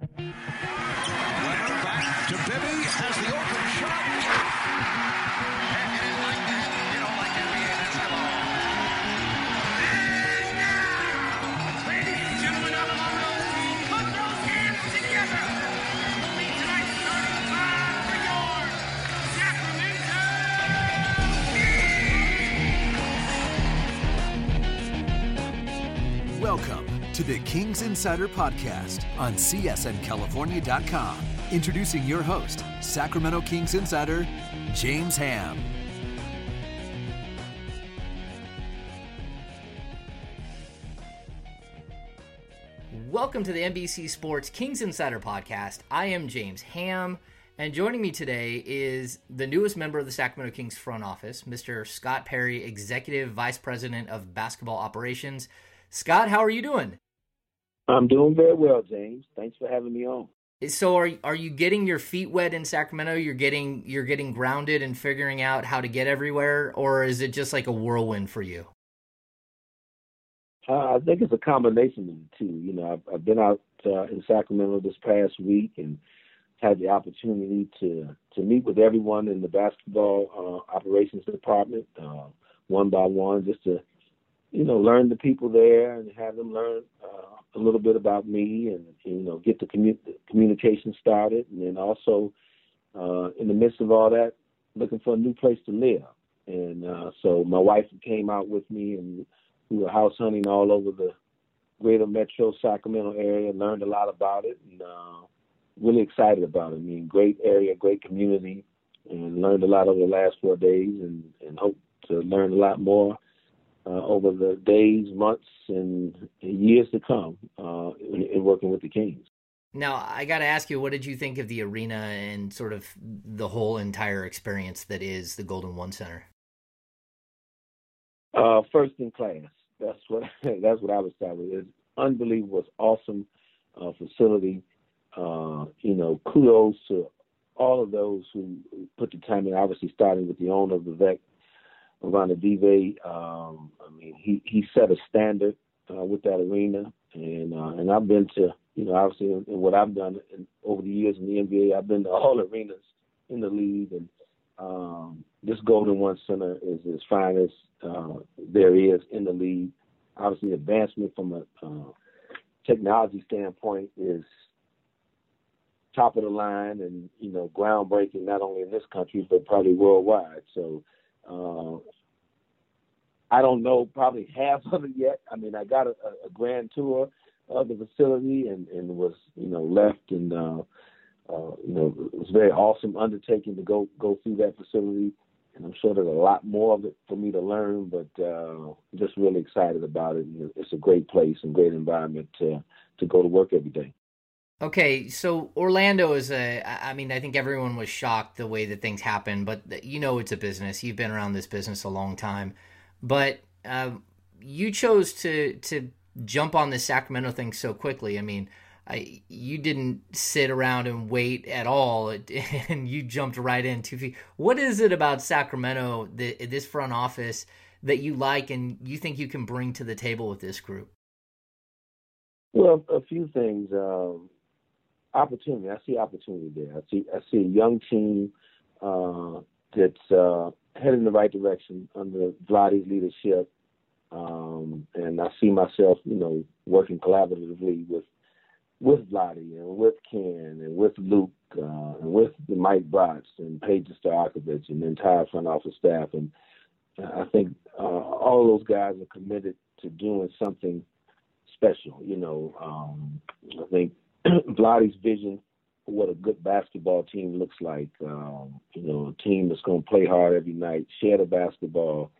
Back to Bibby has the open shot. And like that, you know, like NBA, that's the ball. And now, ladies and gentlemen of Orlando, put those hands together. We'll be tonight's starting five for your Sacramento Kings. Welcome to the Kings Insider Podcast on csncalifornia.com. Introducing your host, Sacramento Kings insider, James Ham. Welcome to the NBC Sports Kings Insider Podcast. I am James Ham, and joining me today is the newest member of the Sacramento Kings front office, Mr. Scott Perry, Executive Vice President of Basketball Operations. Scott, how are you doing? I'm doing very well, James. Thanks for having me on. So are you getting your feet wet in Sacramento? You're getting grounded and figuring out how to get everywhere, or is it just like a whirlwind for you? I think it's a combination of the two. You know, I've been out in Sacramento this past week and had the opportunity to meet with everyone in the basketball operations department one by one, just to learn the people there and have them learn a little bit about me and, get the communication started. And then also in the midst of all that, looking for a new place to live. And so my wife came out with me, and we were house hunting all over the greater metro Sacramento area, learned a lot about it, and really excited about it. I mean, great area, great community, and learned a lot over the last 4 days, and hope to learn a lot more over the days, months, and years to come in working with the Kings. Now, I got to ask you, what did you think of the arena and sort of the whole entire experience that is the Golden One Center? First in class. That's what I would start with. It's unbelievable. It's awesome facility. Kudos to all of those who put the time in, obviously starting with the owner of the VEC, Orlando Magic. He set a standard with that arena, and I've been to, obviously in what I've done over the years in the NBA, I've been to all arenas in the league, and this Golden One Center is as fine as there is in the league. Obviously, advancement from a technology standpoint is top of the line, and groundbreaking not only in this country but probably worldwide. So. I don't know probably half of it yet. I mean, I got a grand tour of the facility and was, left and, it was a very awesome undertaking to go through that facility. And I'm sure there's a lot more of it for me to learn, but just really excited about it. And it's a great place and great environment to go to work every day. Okay, so Orlando is I think everyone was shocked the way that things happen, but it's a business. You've been around this business a long time. But you chose to jump on the Sacramento thing so quickly. I mean, you didn't sit around and wait at all, and you jumped right in 2 feet. What is it about Sacramento, this front office, that you like and you think you can bring to the table with this group? Well, a few things. Opportunity. I see opportunity there. I see a young team that's headed in the right direction under Vlade's leadership, and I see myself, working collaboratively with Vlade and with Ken and with Luke and with the Mike Botts and Peja Stojaković and the entire front office staff. And I think all those guys are committed to doing something special. I think Vlade's vision for what a good basketball team looks like, a team that's going to play hard every night, share the basketball,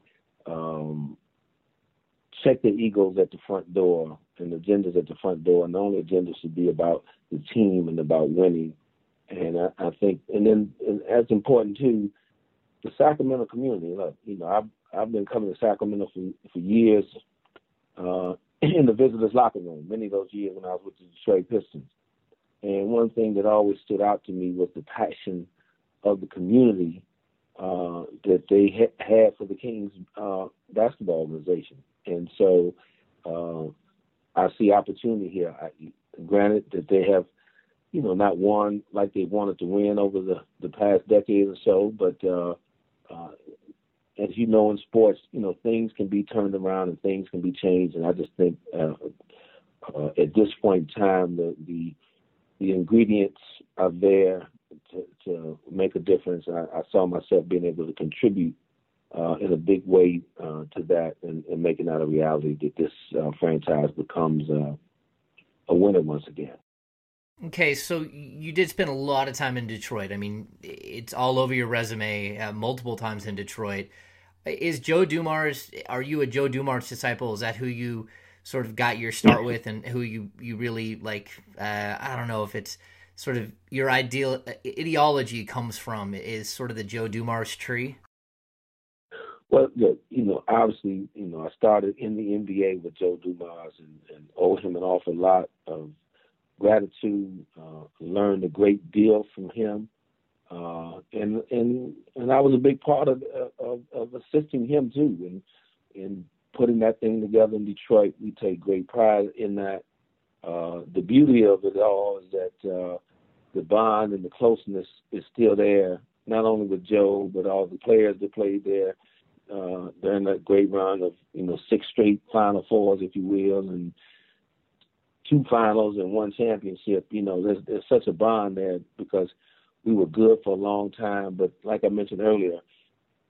check their egos at the front door and agendas at the front door. And the only agenda should be about the team and about winning. And I think, and as important too, the Sacramento community. Look, I've been coming to Sacramento for years, in the visitors' locker room, many of those years when I was with the Detroit Pistons. And one thing that always stood out to me was the passion of the community that they had for the Kings basketball organization. And so I see opportunity here. Granted that they have you know, not won like they wanted to win over the past decade or so. But as you know, in sports, you know, things can be turned around and things can be changed. And I just think at this point in time, the ingredients are there to make a difference. I saw myself being able to contribute in a big way to that and making that a reality that this franchise becomes a winner once again. Okay, so you did spend a lot of time in Detroit. I mean, it's all over your resume, multiple times in Detroit. Is Joe Dumars, are you a Joe Dumars disciple? Is that who you sort of got your start with and who you really like? I don't know if it's sort of your ideal ideology comes from, is sort of the Joe Dumars tree? Well, you know, obviously, you know, I started in the NBA with Joe Dumars and owe him an awful lot of gratitude, learned a great deal from him. And I was a big part of assisting him too. And putting that thing together in Detroit, we take great pride in that. The beauty of it all is that the bond and the closeness is still there, not only with Joe, but all the players that played there during that great run of, you know, 6 straight Final Fours, if you will, and 2 finals and 1 championship. You know, there's such a bond there because we were good for a long time. But like I mentioned earlier,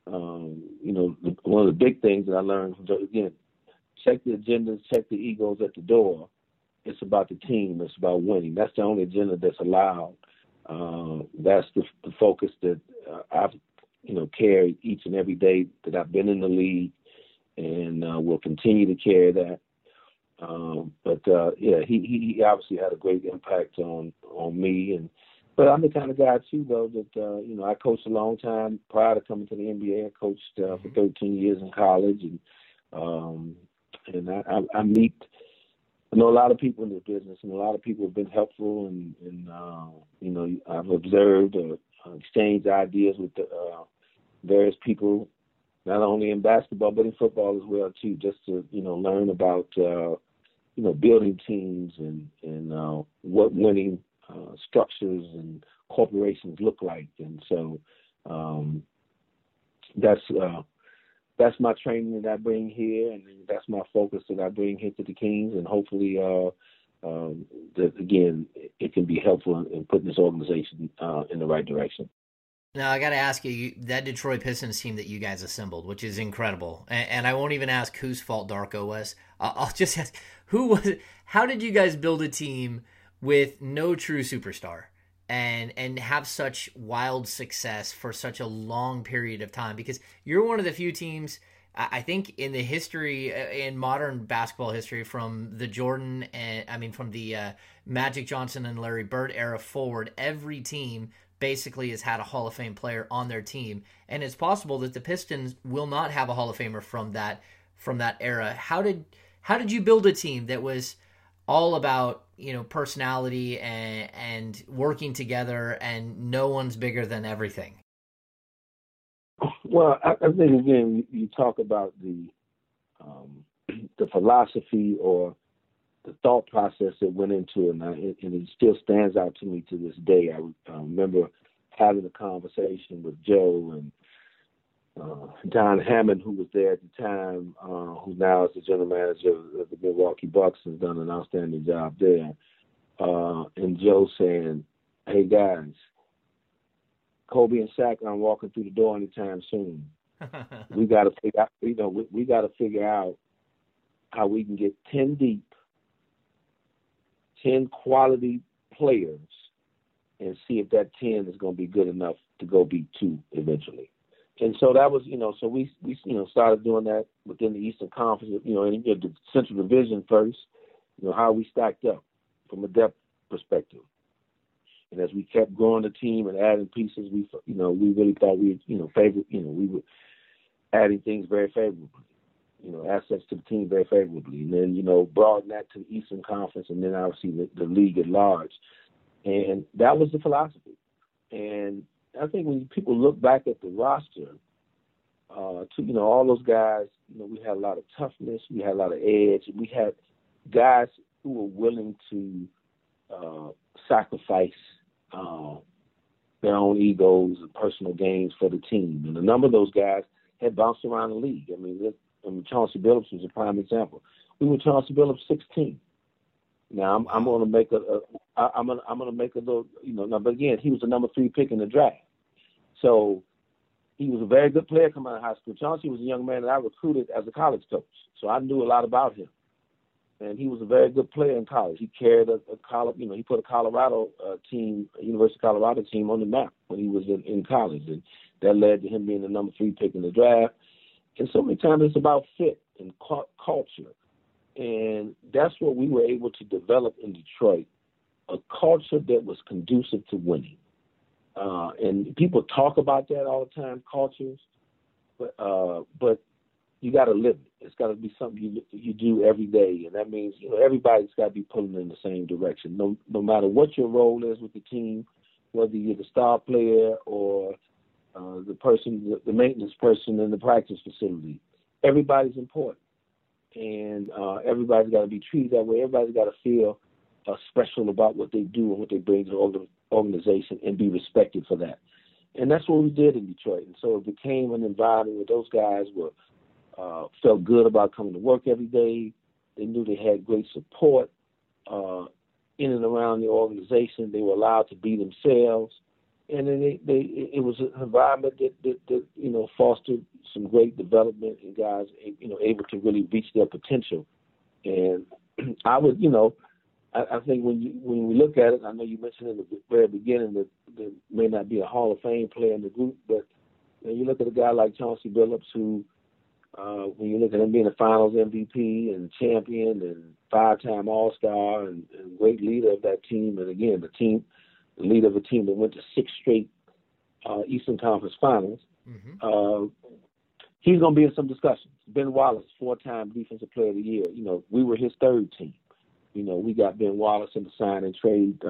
you know, one of the big things that I learned from Joe, again, check the agendas, check the egos at the door. It's about the team. It's about winning. That's the only agenda that's allowed. That's the focus that I've, you know, carried each and every day that I've been in the league, and will continue to carry that. He obviously had a great impact on me. And but I'm the kind of guy too, though, that you know, I coached a long time prior to coming to the NBA. I coached for 13 years in college, and I meet. I know a lot of people in this business, and a lot of people have been helpful, and you know, I've observed or exchanged ideas with various people, not only in basketball but in football as well too, just to, you know, learn about you know, building teams and what winning structures and corporations look like, and so that's my training that I bring here, and that's my focus that I bring here to the Kings. And hopefully, that again, it can be helpful in putting this organization in the right direction. Now, I got to ask you, that Detroit Pistons team that you guys assembled, which is incredible, and I won't even ask whose fault Darko was. I'll just ask, who was it? How did you guys build a team with no true superstar and have such wild success for such a long period of time? Because you're one of the few teams, I think, in the history, in modern basketball history, from the Jordan and from the Magic Johnson and Larry Bird era forward, every team basically has had a Hall of Fame player on their team, and it's possible that the Pistons will not have a Hall of Famer from that era. How did you build a team that was all about, you know, personality and working together, and no one's bigger than everything? Well, I think, again, you talk about the philosophy or the thought process that went into it, and it still stands out to me to this day. I remember having a conversation with Joe and Don Hammond, who was there at the time, who now is the general manager of the Milwaukee Bucks, has done an outstanding job there. And Joe saying, "Hey guys, Kobe and Shaq aren't walking through the door anytime soon. We got to figure out, you know, we got to figure out how we can get 10 deep, 10 quality players, and see if that 10 is going to be good enough to go beat 2 eventually." And so that was, you know, so we you know, started doing that within the Eastern Conference, you know, in the Central Division first, you know, how we stacked up from a depth perspective. And as we kept growing the team and adding pieces, we really thought we were adding things very favorably, you know, assets to the team very favorably. And then, you know, broaden that to the Eastern Conference and then obviously the league at large. And that was the philosophy. And I think when people look back at the roster, to, you know, all those guys, you know, we had a lot of toughness, we had a lot of edge, we had guys who were willing to sacrifice their own egos and personal gains for the team. And a number of those guys had bounced around the league. I mean, Chauncey Billups was a prime example. We were Chauncey Billups 16. Now I'm gonna make a little, you know. Now, but again, he was the number 3 pick in the draft, so he was a very good player coming out of high school. Chauncey was a young man that I recruited as a college coach, so I knew a lot about him. And he was a very good player in college. He carried he put a Colorado team, University of Colorado team, on the map when he was in college, and that led to him being the number 3 pick in the draft. And so many times it's about fit and culture. And that's what we were able to develop in Detroit, a culture that was conducive to winning. And people talk about that all the time, cultures, but you got to live it. It's got to be something you do every day. And that means, everybody's got to be pulling in the same direction. No matter what your role is with the team, whether you're the star player or the maintenance person in the practice facility, everybody's important. And everybody's got to be treated that way. Everybody's got to feel special about what they do and what they bring to the organization and be respected for that. And that's what we did in Detroit. And so it became an environment where those guys felt good about coming to work every day. They knew they had great support in and around the organization. They were allowed to be themselves. And then it was an environment that fostered some great development and guys, able to really reach their potential. And I would, I think when we look at it, I know you mentioned in the very beginning that there may not be a Hall of Fame player in the group, but when you look at a guy like Chauncey Billups, who, when you look at him being a finals MVP and champion and 5-time All-Star and great leader of that team, and again, the leader of a team that went to 6 straight Eastern Conference Finals. Mm-hmm. He's going to be in some discussions. Ben Wallace, 4-time Defensive Player of the Year. We were his 3rd team. We got Ben Wallace in the sign and trade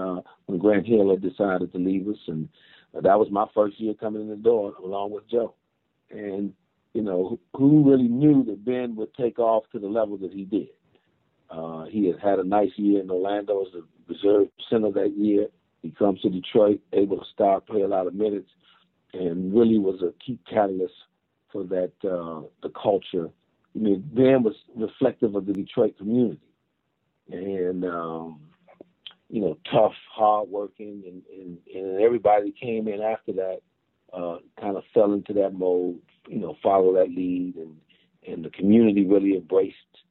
when Grant Hill had decided to leave us, and that was my first year coming in the door along with Joe. And who really knew that Ben would take off to the level that he did? He had had a nice year in Orlando as a reserve center that year. He comes to Detroit, able to start, play a lot of minutes, and really was a key catalyst for that, the culture. Ben was reflective of the Detroit community. And, tough, hardworking, and everybody came in after that kind of fell into that mold, follow that lead. And the community really embraced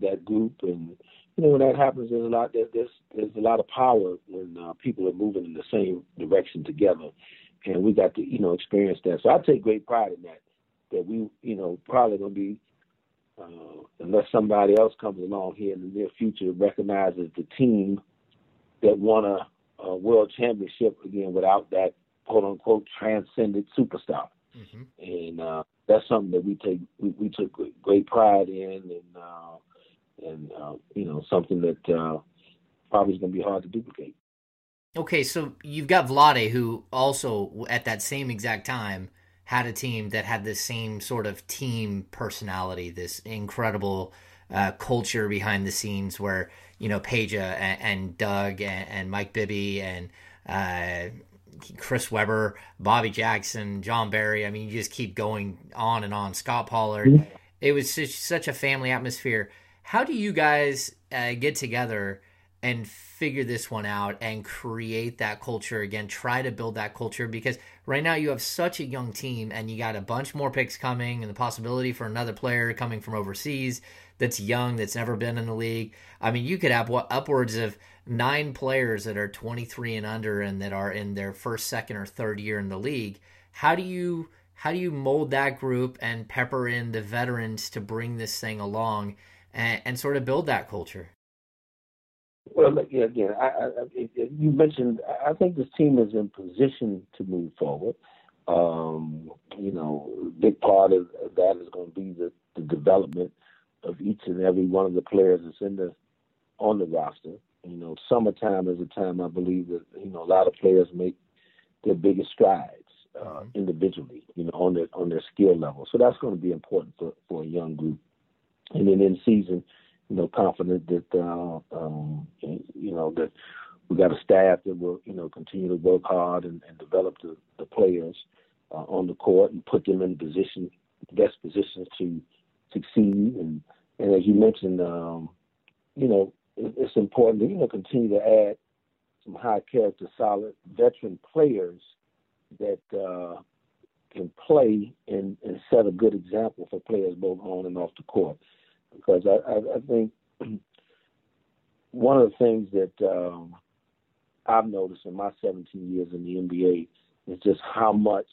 that group. And, when that happens, there's a lot of power when people are moving in the same direction together, and we got to experience that. So I take great pride in that. That we probably gonna be unless somebody else comes along here in the near future recognizes the team that won a world championship again without that quote unquote transcendent superstar, mm-hmm. And that's something that we took great pride in and something that probably is going to be hard to duplicate. Okay, so you've got Vlade, who also at that same exact time had a team that had this same sort of team personality, this incredible culture behind the scenes where, Peja and Doug and Mike Bibby and Chris Webber, Bobby Jackson, John Barry. I mean, you just keep going on and on. Scott Pollard. Mm-hmm. It was such a family atmosphere. How do you guys get together and figure this one out and create that culture again, try to build that culture? Because right now you have such a young team and you got a bunch more picks coming and the possibility for another player coming from overseas that's young, that's never been in the league. I mean, you could have upwards of 9 players that are 23 and under and that are in their first, second, or third year in the league. How do you mold that group and pepper in the veterans to bring this thing along and sort of build that culture? Well, again, you mentioned, I think this team is in position to move forward. A big part of that is going to be the development of each and every one of the players that's on the roster. Summertime is a time I believe that, a lot of players make their biggest strides individually, on their skill level. So that's going to be important for a young group. And then in season, confident that that We got a staff that will, continue to work hard and develop the players on the court and put them in position, best positions to succeed. And as you mentioned, it's important to continue to add some high character, solid veteran players that can play and set a good example for players both on and off the court. Because I think one of the things that I've noticed in my 17 years in the NBA is just how much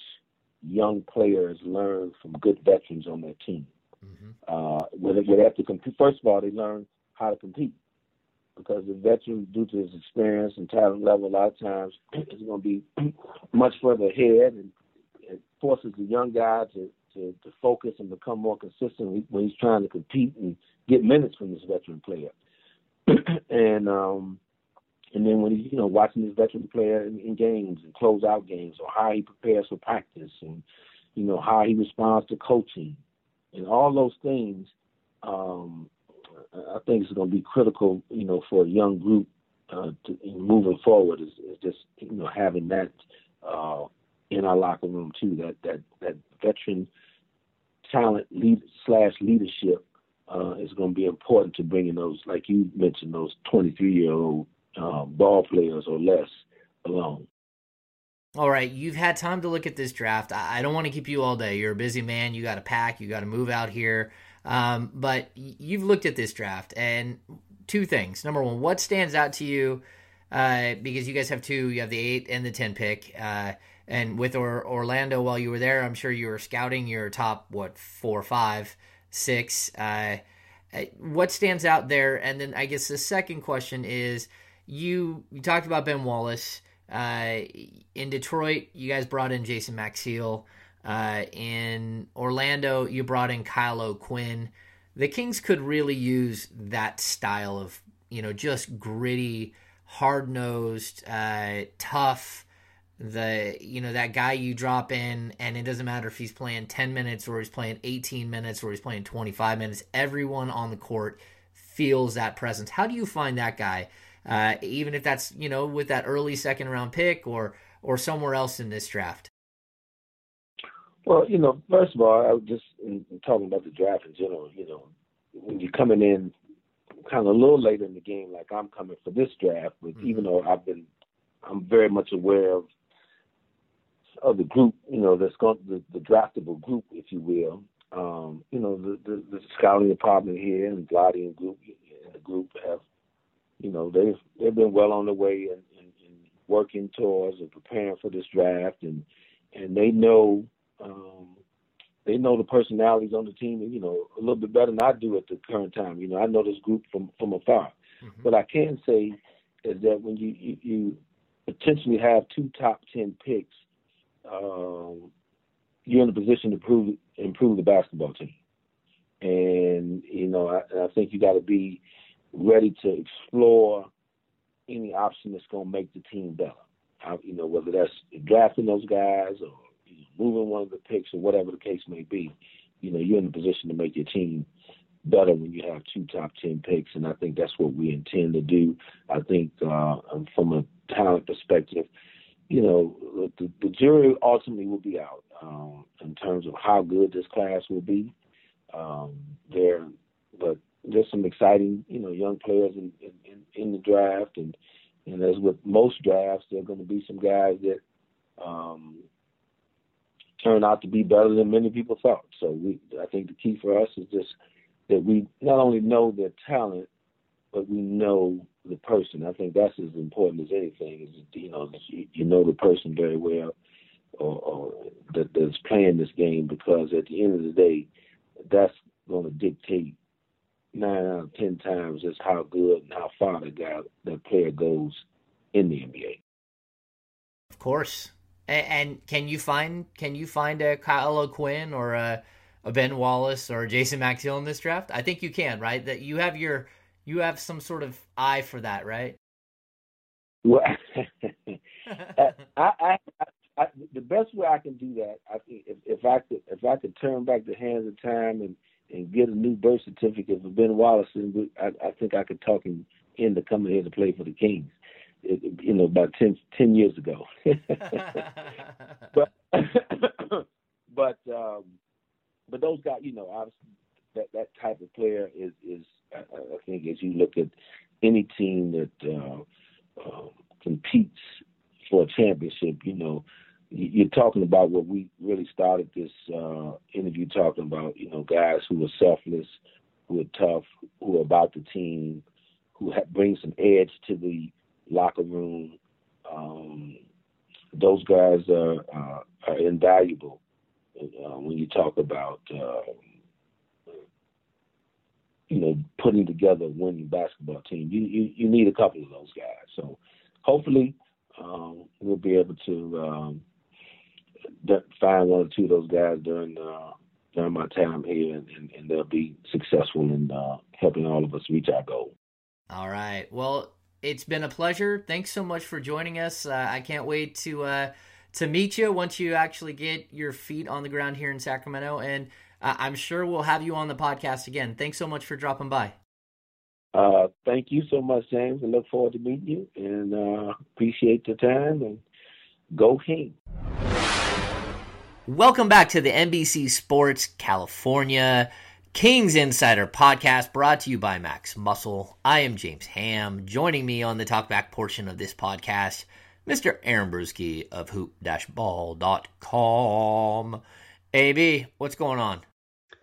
young players learn from good veterans on their team. Mm-hmm. When they have to compete, first of all, they learn how to compete. Because the veteran, due to his experience and talent level, a lot of times is going to be much further ahead, and it forces the young guy to focus and become more consistent when he's trying to compete and get minutes from this veteran player. And then when he's watching this veteran player in games and close out games, or how he prepares for practice, and how he responds to coaching, and all those things. I think it's going to be critical, for a young group moving forward is just, having that in our locker room too, that veteran talent leadership is going to be important to bringing those, like you mentioned, those 23-year-old ball players or less along. All right, you've had time to look at this draft. I don't want to keep you all day. You're a busy man. You got to pack. You got to move out here. But you've looked at this draft, and two things. Number one, what stands out to you? Because you guys have two, you have the 8 and the 10 pick. And with Orlando, while you were there, I'm sure you were scouting your top, 4, 5, 6. What stands out there? And then I guess the second question is, you talked about Ben Wallace. In Detroit, you guys brought in Jason Maxill. In Orlando, you brought in Kyle O'Quinn. The Kings could really use that style of, just gritty, hard-nosed, tough. That guy you drop in, and it doesn't matter if he's playing 10 minutes or he's playing 18 minutes or he's playing 25 minutes. Everyone on the court feels that presence. How do you find that guy? Even if that's, with that early second-round pick or somewhere else in this draft. Well, first of all, I was just talking about the draft in general. When you're coming in kind of a little later in the game, like I'm coming for this draft, but mm-hmm. even though I'm very much aware of the group, that's going the draftable group, if you will. The scouting department here and Vlade and the group have, they've been well on the way in working towards and preparing for this draft, and they know. They know the personalities on the team, a little bit better than I do at the current time. I know this group from afar. Mm-hmm. What I can say is that when you potentially have two top 10 picks, you're in a position to improve the basketball team. And, I think you got to be ready to explore any option that's going to make the team better. Whether that's drafting those guys or moving one of the picks or whatever the case may be, you're in a position to make your team better when you have two top 10 picks, and I think that's what we intend to do. I think from a talent perspective, the jury ultimately will be out in terms of how good this class will be. But there's some exciting, young players in the draft, and as with most drafts, there are going to be some guys that turn out to be better than many people thought. So I think the key for us is just that we not only know their talent, but we know the person. I think that's as important as anything. Is the person very well, or that's playing this game, because at the end of the day, that's going to dictate 9 out of 10 times just how good and how far that player goes in the NBA. Of course. And can you find a Kyle O'Quinn or a Ben Wallace or a Jason Maxill in this draft? I think you can, right? That you have some sort of eye for that, right? Well, I the best way I can do that, I think, if I could turn back the hands of time and get a new birth certificate for Ben Wallace, I think I could talk him into coming here to play for the Kings. about 10 years ago. But those guys, obviously that type of player is I think as you look at any team that competes for a championship, you're talking about what we really started this interview talking about, guys who are selfless, who are tough, who are about the team, who bring some edge to the locker room. Those guys are invaluable when you talk about, putting together a winning basketball team. You need a couple of those guys. So hopefully we'll be able to find one or two of those guys during my time here, and they'll be successful in helping all of us reach our goal. All right. Well, it's been a pleasure. Thanks so much for joining us. I can't wait to meet you once you actually get your feet on the ground here in Sacramento, and I'm sure we'll have you on the podcast again. Thanks so much for dropping by. Thank you so much, James. I look forward to meeting you, and appreciate the time, and go Kings. Welcome back to the NBC Sports California Kings Insider Podcast, brought to you by Max Muscle. I am James Ham. Joining me on the talkback portion of this podcast, Mr. Aaron Bruski of hoop-ball.com. AB, what's going on?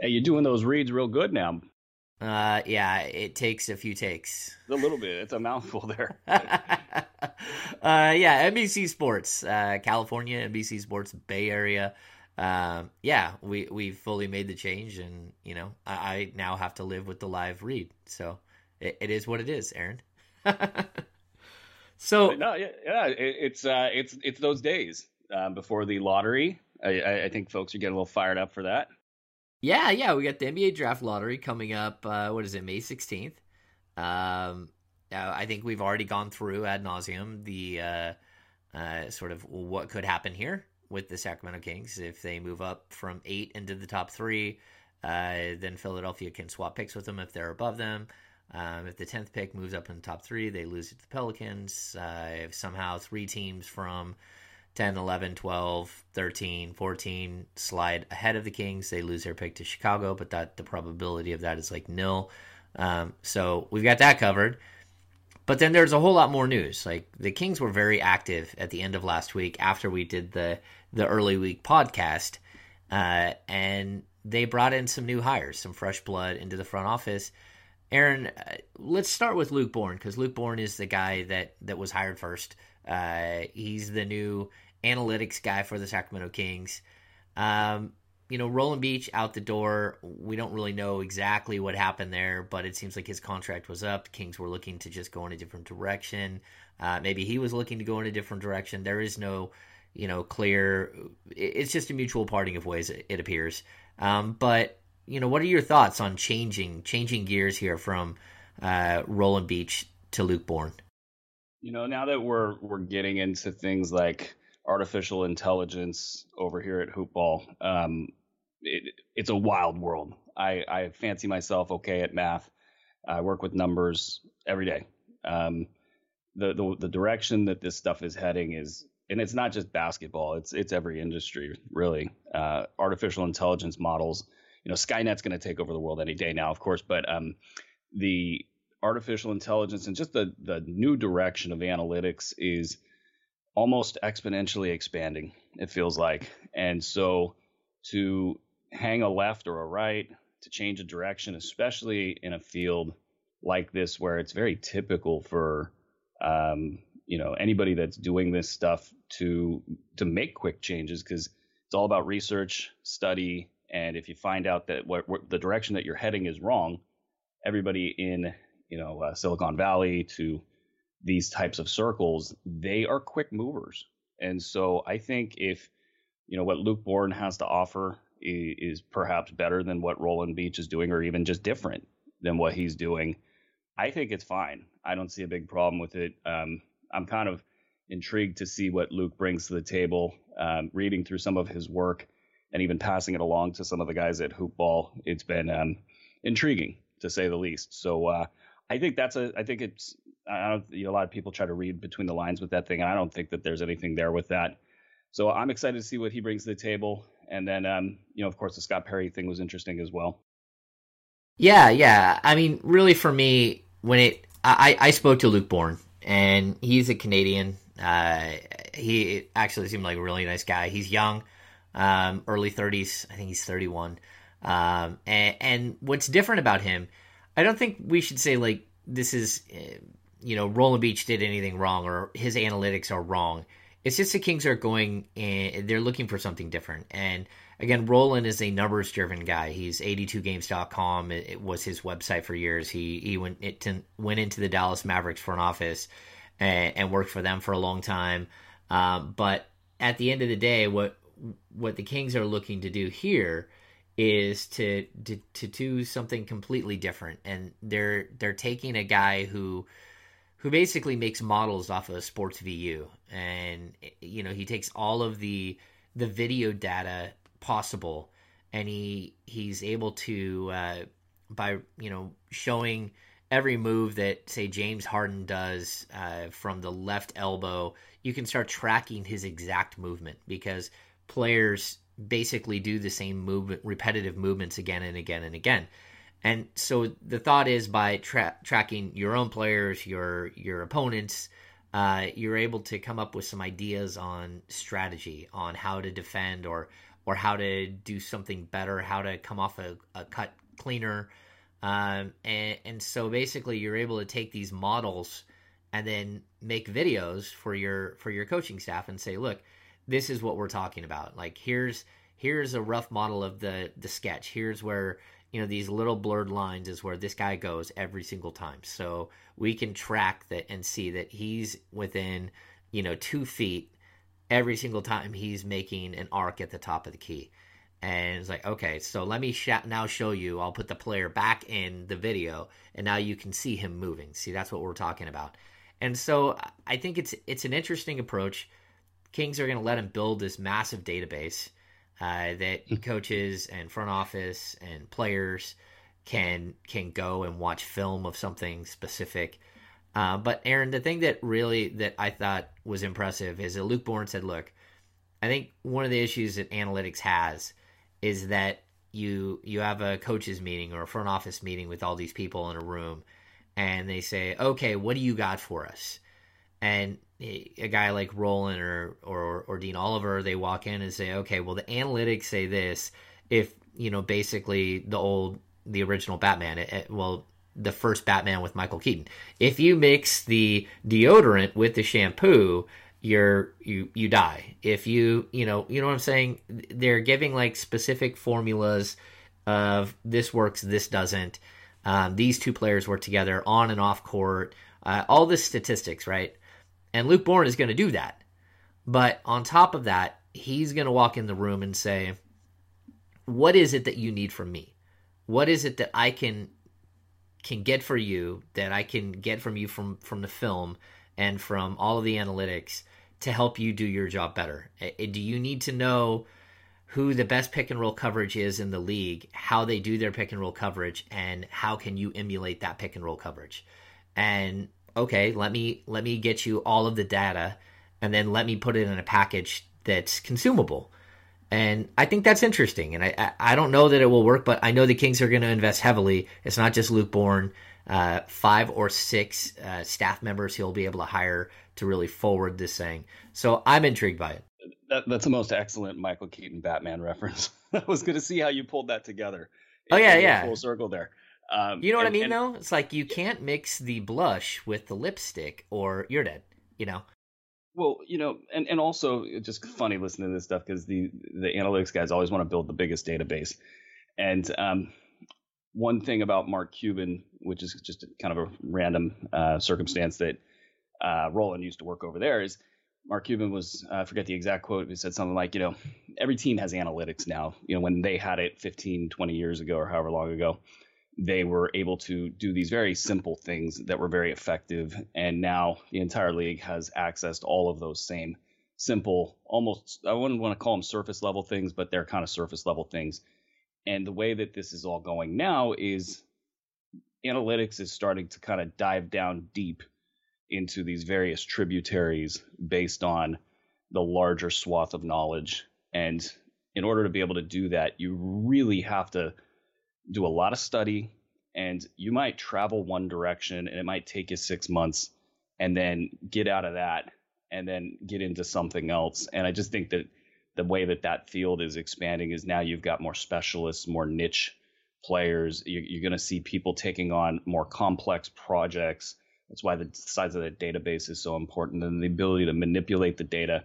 Hey, you're doing those reads real good now. Yeah, it takes a few takes. A little bit. It's a mouthful there. Yeah, NBC Sports, California, NBC Sports, Bay Area. Yeah, we fully made the change, and, I now have to live with the live read. So it is what it is, Aaron. So no, yeah, it's those days before the lottery. I think folks are getting a little fired up for that. Yeah, we got the NBA draft lottery coming up. What is it, May 16th? I think we've already gone through ad nauseum the sort of what could happen here with the Sacramento Kings if they move up from 8 into the top 3. Then Philadelphia can swap picks with them if they're above them. If the 10th pick moves up in the top 3, they lose it to the Pelicans. If somehow 3 teams from 10, 11, 12, 13, 14 slide ahead of the Kings, they lose their pick to Chicago, but that the probability of that is like nil. So we've got that covered. But then there's a whole lot more news. Like, the Kings were very active at the end of last week after we did the early week podcast, and they brought in some new hires, some fresh blood into the front office. Aaron, let's start with Luke Bourne, because Luke Bourne is the guy that was hired first. He's the new analytics guy for the Sacramento Kings. Roland Beach out the door. We don't really know exactly what happened there, but it seems like his contract was up. The Kings were looking to just go in a different direction. Maybe he was looking to go in a different direction. There is no, clear. It's just a mutual parting of ways, it appears. But what are your thoughts on changing gears here from Roland Beach to Luke Bourne? Now that we're getting into things like artificial intelligence over here at Hoopball, it's a wild world. I fancy myself okay at math. I work with numbers every day. The direction that this stuff is heading is, and it's not just basketball, it's every industry, really. Artificial intelligence models, Skynet's going to take over the world any day now, of course, but the artificial intelligence and just the new direction of analytics is almost exponentially expanding, it feels like. And so to hang a left or a right, to change a direction, especially in a field like this where it's very typical for anybody that's doing this stuff to make quick changes, because it's all about research, study, and if you find out that what the direction that you're heading is wrong, everybody in Silicon Valley to these types of circles, they are quick movers. And so I think if, what Luke Bourne has to offer is perhaps better than what Roland Beach is doing, or even just different than what he's doing, I think it's fine. I don't see a big problem with it. I'm kind of intrigued to see what Luke brings to the table, reading through some of his work and even passing it along to some of the guys at Hoopball. It's been intriguing, to say the least. So I think it's I don't, you know, a lot of people try to read between the lines with that thing, and I don't think that there's anything there with that. So I'm excited to see what he brings to the table. And then, you know, of course, the Scott Perry thing was interesting as well. Yeah. I mean, really for me, when I spoke to Luke Bourne, and he's a Canadian. He actually seemed like a really nice guy. He's young, early 30s. I think he's 31. And what's different about him, I don't think we should say, like, this is, you know, Roland Beach did anything wrong or his analytics are wrong. It's just the Kings are going in, they're looking for something different. And again, Roland is a numbers-driven guy. He's 82games.com. It was his website for years. He went into the Dallas Mavericks front office and worked for them for a long time. But at the end of the day, what the Kings are looking to do here is to do something completely different. And they're taking a guy who basically makes models off of Sports VU. And, you know, he takes all of the video data possible, and he's able to, by, you know, showing every move that, say, James Harden does from the left elbow, you can start tracking his exact movement, because players basically do the same movement, repetitive movements again and again and again. And so the thought is, by tracking your own players, your opponents, you're able to come up with some ideas on strategy, on how to defend or how to do something better, how to come off a cut cleaner. And so basically you're able to take these models and then make videos for your coaching staff and say, look, this is what we're talking about. Like, here's a rough model of the sketch. Here's where, you know, these little blurred lines is where this guy goes every single time. So we can track that and see that he's within, you know, 2 feet every single time he's making an arc at the top of the key. And it's like, okay, so let me now show you. I'll put the player back in the video, and now you can see him moving. See, that's what we're talking about. And so I think it's an interesting approach. Kings are going to let him build this massive database that coaches and front office and players can go and watch film of something specific. But Aaron, the thing that I thought was impressive is that Luke Bourne said, look, I think one of the issues that analytics has is that you have a coaches meeting or a front office meeting with all these people in a room, and they say, okay, what do you got for us? And a guy like Roland or Dean Oliver, they walk in and say, okay, well, the analytics say this. If, you know, basically the original Batman, the first Batman with Michael Keaton, if you mix the deodorant with the shampoo, you die. If you know what I'm saying? They're giving, like, specific formulas of this works, this doesn't. These two players work together on and off court. All the statistics, right? And Luke Bourne is going to do that. But on top of that, he's going to walk in the room and say, what is it that you need from me? What is it that I can get for you, that I can get from you from the film and from all of the analytics to help you do your job better? Do you need to know who the best pick-and-roll coverage is in the league, how they do their pick-and-roll coverage, and how can you emulate that pick-and-roll coverage? And okay, let me get you all of the data, and then let me put it in a package that's consumable. And I think that's interesting. And I don't know that it will work, but I know the Kings are going to invest heavily. It's not just Luke Bourne. 5 or 6 staff members he'll be able to hire to really forward this thing. So I'm intrigued by it. That's the most excellent Michael Keaton Batman reference. I was going to see how you pulled that together. Oh, yeah. Full circle there. You know what I mean, though? It's like you can't mix the blush with the lipstick or you're dead, you know? Well, you know, and also it's just funny listening to this stuff, because the analytics guys always want to build the biggest database. And one thing about Mark Cuban, which is just kind of a random circumstance that Roland used to work over there, is Mark Cuban was, I forget the exact quote, but he said something like, you know, every team has analytics now. You know, when they had it 15, 20 years ago or however long ago, they were able to do these very simple things that were very effective. And now the entire league has access to all of those same simple, almost, I wouldn't want to call them surface level things, but they're kind of surface level things. And the way that this is all going now is analytics is starting to kind of dive down deep into these various tributaries based on the larger swath of knowledge. And in order to be able to do that, you really have to do a lot of study, and you might travel one direction and it might take you 6 months and then get out of that and then get into something else. And I just think that the way that that field is expanding is now you've got more specialists, more niche players. You're going to see people taking on more complex projects. That's why the size of the database is so important, and the ability to manipulate the data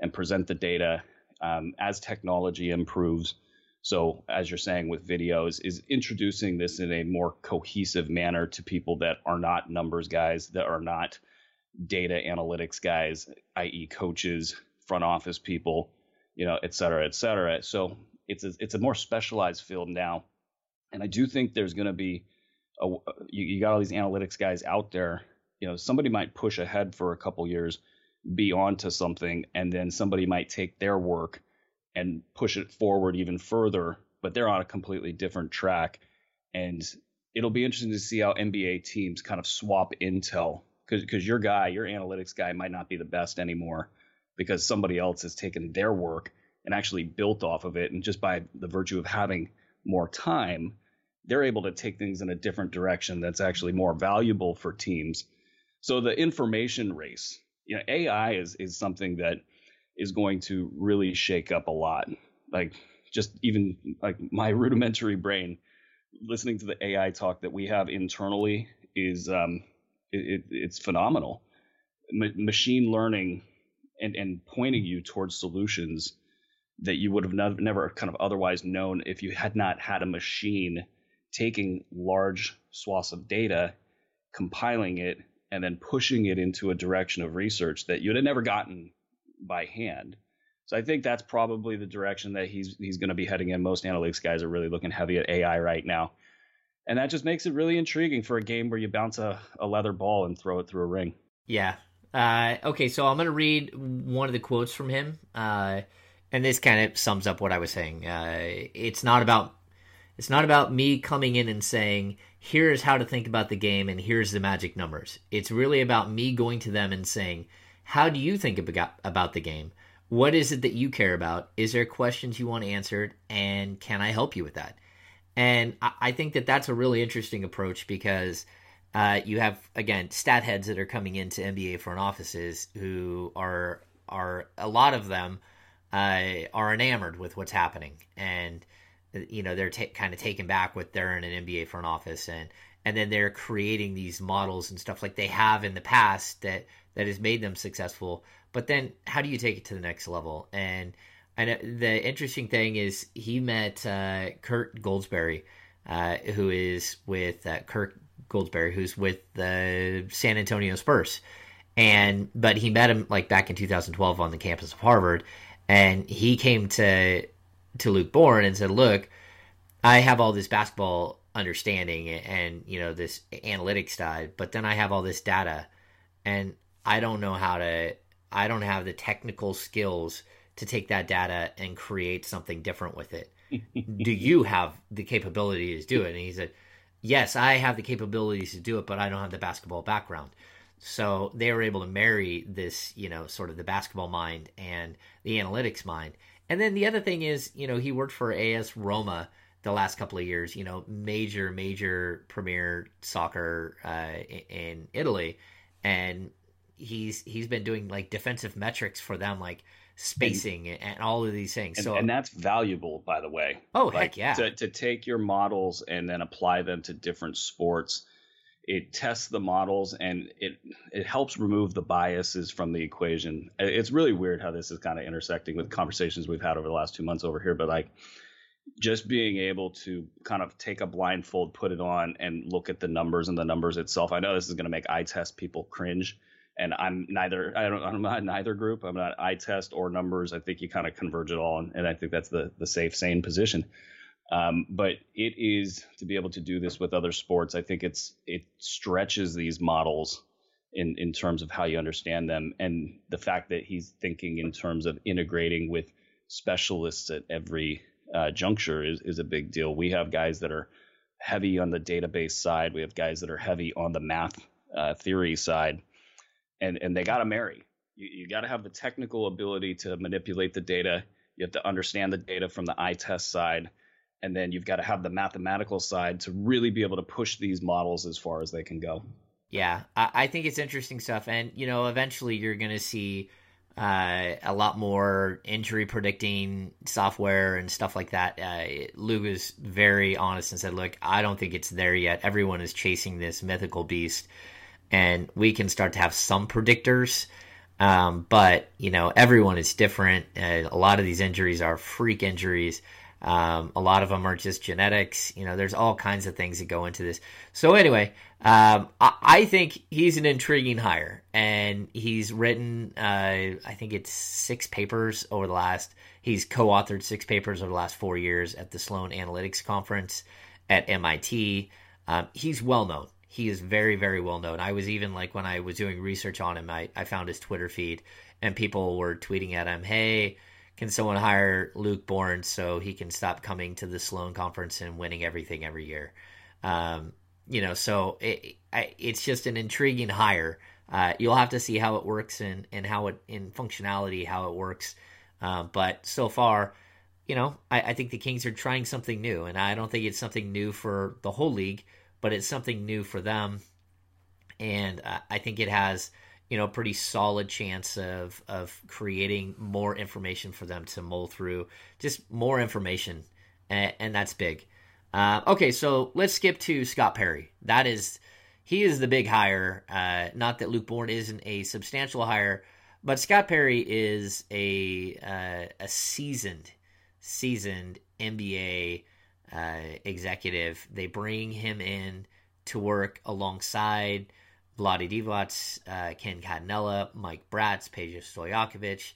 and present the data as technology improves. So as you're saying with videos, is introducing this in a more cohesive manner to people that are not numbers guys, that are not data analytics guys, i.e. coaches, front office people, you know, et cetera, et cetera. So it's a more specialized field now. And I do think there's going to be you got all these analytics guys out there. You know, somebody might push ahead for a couple years, be onto something, and then somebody might take their work and push it forward even further, but they're on a completely different track. And it'll be interesting to see how NBA teams kind of swap intel, because your analytics guy might not be the best anymore because somebody else has taken their work and actually built off of it. And just by the virtue of having more time, they're able to take things in a different direction that's actually more valuable for teams. So the information race, you know, AI is something that is going to really shake up a lot. Like, just even like my rudimentary brain listening to the AI talk that we have internally is it's phenomenal. Machine learning and pointing you towards solutions that you would have never kind of otherwise known if you had not had a machine taking large swaths of data, compiling it, and then pushing it into a direction of research that you'd have never gotten by hand. So I think that's probably the direction that he's going to be heading in. Most analytics guys are really looking heavy at AI right now. And that just makes it really intriguing for a game where you bounce a leather ball and throw it through a ring. Yeah. Okay, so I'm going to read one of the quotes from him. And this kind of sums up what I was saying. It's not about me coming in and saying, here's how to think about the game and here's the magic numbers. It's really about me going to them and saying, how do you think about the game? What is it that you care about? Is there questions you want answered? And can I help you with that? And I think that that's a really interesting approach, because you have, again, stat heads that are coming into NBA front offices who are a lot of them are enamored with what's happening. And, you know, they're kind of taken back with they're in an NBA front office, and then they're creating these models and stuff like they have in the past that has made them successful. But then how do you take it to the next level? And the interesting thing is he met Kurt Goldsberry, who's with the San Antonio Spurs. But he met him like back in 2012 on the campus of Harvard. And he came to Luke Bourne and said, look, I have all this basketball understanding and, you know, this analytics side, but then I have all this data and I don't have the technical skills to take that data and create something different with it. Do you have the capability to do it? And he said, yes, I have the capabilities to do it, but I don't have the basketball background. So they were able to marry this, you know, sort of the basketball mind and the analytics mind. And then the other thing is, you know, he worked for AS Roma the last couple of years, you know, major premier soccer in Italy. And he's been doing like defensive metrics for them, like spacing and all of these things. And that's valuable, by the way. Oh, like, heck yeah. To take your models and then apply them to different sports. It tests the models and it helps remove the biases from the equation. It's really weird how this is kind of intersecting with conversations we've had over the last 2 months over here, but like just being able to kind of take a blindfold, put it on, and look at the numbers and the numbers itself. I know this is going to make eye test people cringe, and I'm not in either group. I'm not eye test or numbers. I think you kind of converge it all, and I think that's the safe, sane position. But it is to be able to do this with other sports. I think it stretches these models in terms of how you understand them. And the fact that he's thinking in terms of integrating with specialists at every juncture is a big deal. We have guys that are heavy on the database side. We have guys that are heavy on the math theory side. and they got to marry. You got to have the technical ability to manipulate the data. You have to understand the data from the eye test side. And then you've got to have the mathematical side to really be able to push these models as far as they can go. Yeah, I think it's interesting stuff. And, you know, eventually you're going to see a lot more injury predicting software and stuff like that. Lug is very honest and said, look, I don't think it's there yet. Everyone is chasing this mythical beast, and we can start to have some predictors. But, you know, everyone is different. A lot of these injuries are freak injuries. A lot of them are just genetics. You know, there's all kinds of things that go into this. So anyway, I think he's an intriguing hire, and he's written, I think it's 6 papers over the last, he's co-authored 6 papers over the last 4 years at the Sloan Analytics Conference at MIT. He's well known. He is very, very well known. I was even like, when I was doing research on him, I found his Twitter feed and people were tweeting at him, hey, can someone hire Luke Bourne so he can stop coming to the Sloan Conference and winning everything every year? You know, so it's just an intriguing hire. You'll have to see how it works and how it in functionality, how it works. But so far, you know, I think the Kings are trying something new, and I don't think it's something new for the whole league, but it's something new for them. And I think it has, you know, a pretty solid chance of creating more information for them to mull through, just more information. And that's big. Okay. So let's skip to Scott Perry. He is the big hire. Not that Luke Bourne isn't a substantial hire, but Scott Perry is a seasoned NBA executive. They bring him in to work alongside Vlade Divac, Ken Catinella, Mike Bratz, Peja Stojaković.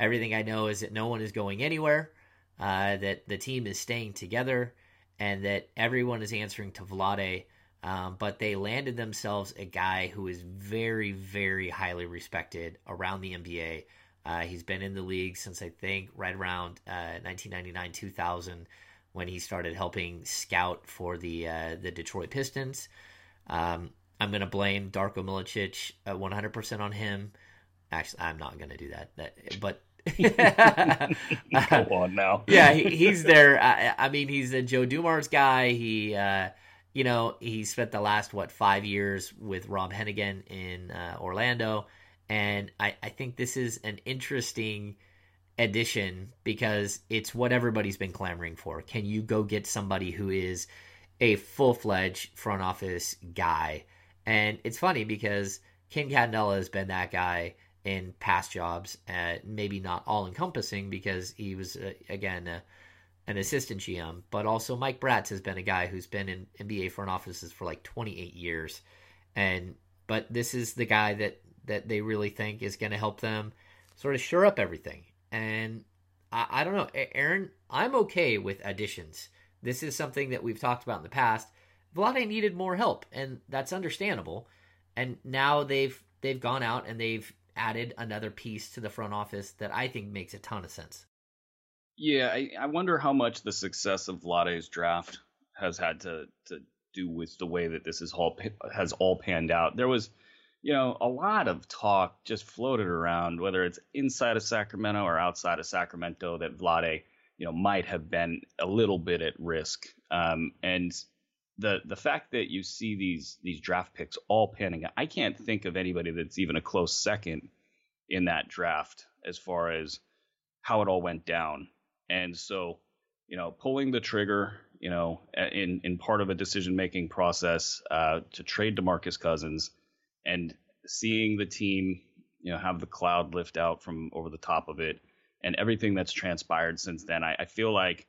Everything I know is that no one is going anywhere, that the team is staying together, and that everyone is answering to Vlade. But they landed themselves a guy who is very, very highly respected around the NBA. He's been in the league since, I think, right around 1999-2000. When he started helping scout for the Detroit Pistons. I'm going to blame Darko Milicic 100% on him. Actually, I'm not going to do that. But come on now. Yeah, he's there. I mean, he's a Joe Dumars guy. He, you know, he spent the last 5 years with Rob Hennigan in Orlando, and I think this is an interesting addition because it's what everybody's been clamoring for. Can you go get somebody who is a full-fledged front office guy? And it's funny because Ken Catinella has been that guy in past jobs, maybe not all-encompassing because he was, again, an assistant GM, but also Mike Bratz has been a guy who's been in NBA front offices for 28 years. But this is the guy that they really think is going to help them sort of shore up everything. And I don't know, Aaron, I'm okay with additions. This is something that we've talked about in the past. Vlade needed more help, and that's understandable. And now they've gone out and they've added another piece to the front office that I think makes a ton of sense. Yeah, I wonder how much the success of Vlade's draft has had to do with the way that this is all panned out. There was, you know, a lot of talk just floated around, whether it's inside of Sacramento or outside of Sacramento, that Vlade, you know, might have been a little bit at risk. And the fact that you see these draft picks all panning out, I can't think of anybody that's even a close second in that draft as far as how it all went down. And so, you know, pulling the trigger, you know, in part of a decision-making process to trade DeMarcus Cousins, and seeing the team, you know, have the cloud lift out from over the top of it and everything that's transpired since then, I feel like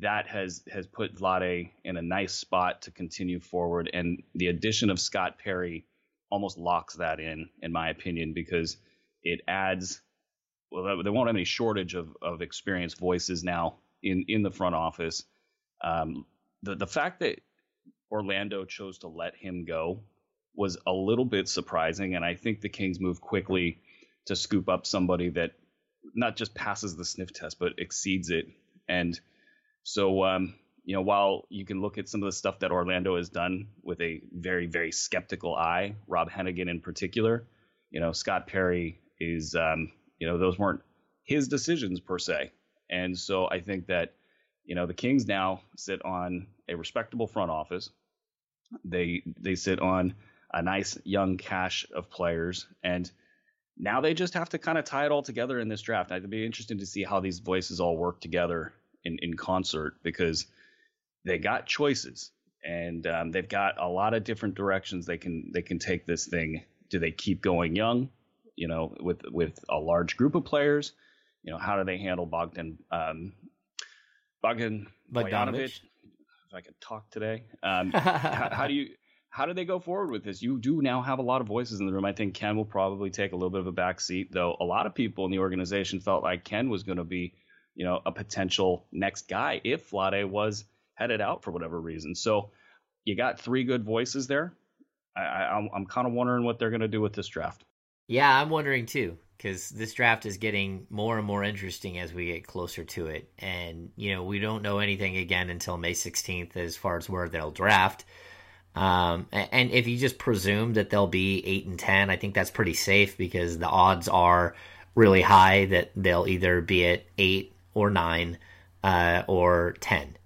that has put Vlade in a nice spot to continue forward. And the addition of Scott Perry almost locks that in my opinion, because it adds, well, there won't have any shortage of experienced voices now in the front office. The fact that Orlando chose to let him go was a little bit surprising, and I think the Kings moved quickly to scoop up somebody that not just passes the sniff test, but exceeds it. And so, you know, while you can look at some of the stuff that Orlando has done with a very, very skeptical eye, Rob Hennigan in particular, you know, Scott Perry is, you know, those weren't his decisions per se. And so I think that, you know, the Kings now sit on a respectable front office. They sit on a nice young cache of players, and now they just have to kind of tie it all together in this draft. It'd be interesting to see how these voices all work together in concert, because they got choices, and they've got a lot of different directions they can take this thing. Do they keep going young, you know, with a large group of players? You know, how do they handle Bogdan Bogdanović? If I could talk today, how do they go forward with this? You do now have a lot of voices in the room. I think Ken will probably take a little bit of a back seat, though. A lot of people in the organization felt like Ken was going to be, you know, a potential next guy if Vlade was headed out for whatever reason. So you got three good voices there. I'm kind of wondering what they're going to do with this draft. Yeah, I'm wondering too, because this draft is getting more and more interesting as we get closer to it. And, you know, we don't know anything again until May 16th as far as where they'll draft. And if you just presume that they'll be 8 and 10, I think that's pretty safe, because the odds are really high that they'll either be at 8 or 9 or 10.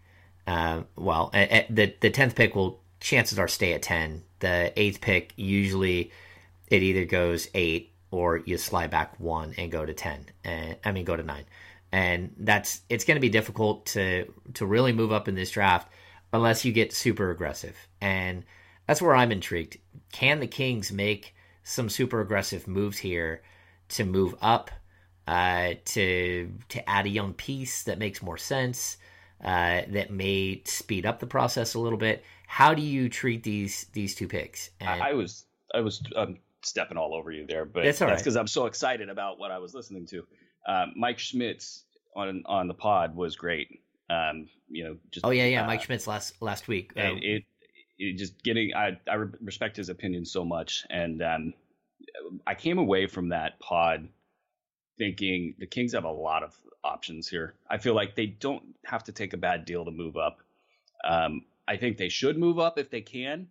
Well, at the 10th pick will, chances are, stay at 10. The 8th pick, usually it either goes 8 or you slide back 1 and go to 10. Go to 9. And it's going to be difficult to really move up in this draft unless you get super aggressive. And that's where I'm intrigued. Can the Kings make some super aggressive moves here to move up, to add a young piece that makes more sense, that may speed up the process a little bit? How do you treat these two picks? And I was stepping all over you there, but that's because I'm so excited about what I was listening to. Mike Schmitz on the pod was great. Mike Schmitz last week. I respect his opinion so much, and I came away from that pod thinking the Kings have a lot of options here. I feel like they don't have to take a bad deal to move up. I think they should move up if they can,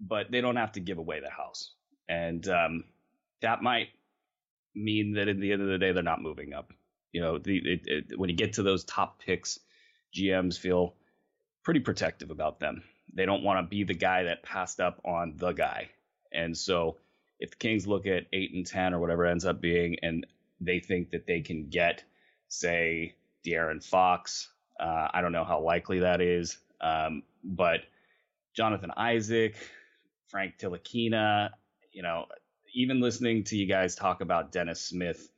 but they don't have to give away the house. And that might mean that at the end of the day, they're not moving up. You know, when you get to those top picks, GMs feel pretty protective about them. They don't want to be the guy that passed up on the guy. And so if the Kings look at 8 and 10 or whatever it ends up being, and they think that they can get, say, De'Aaron Fox, I don't know how likely that is, but Jonathan Isaac, Frank Ntilikina, you know, even listening to you guys talk about Dennis Smith,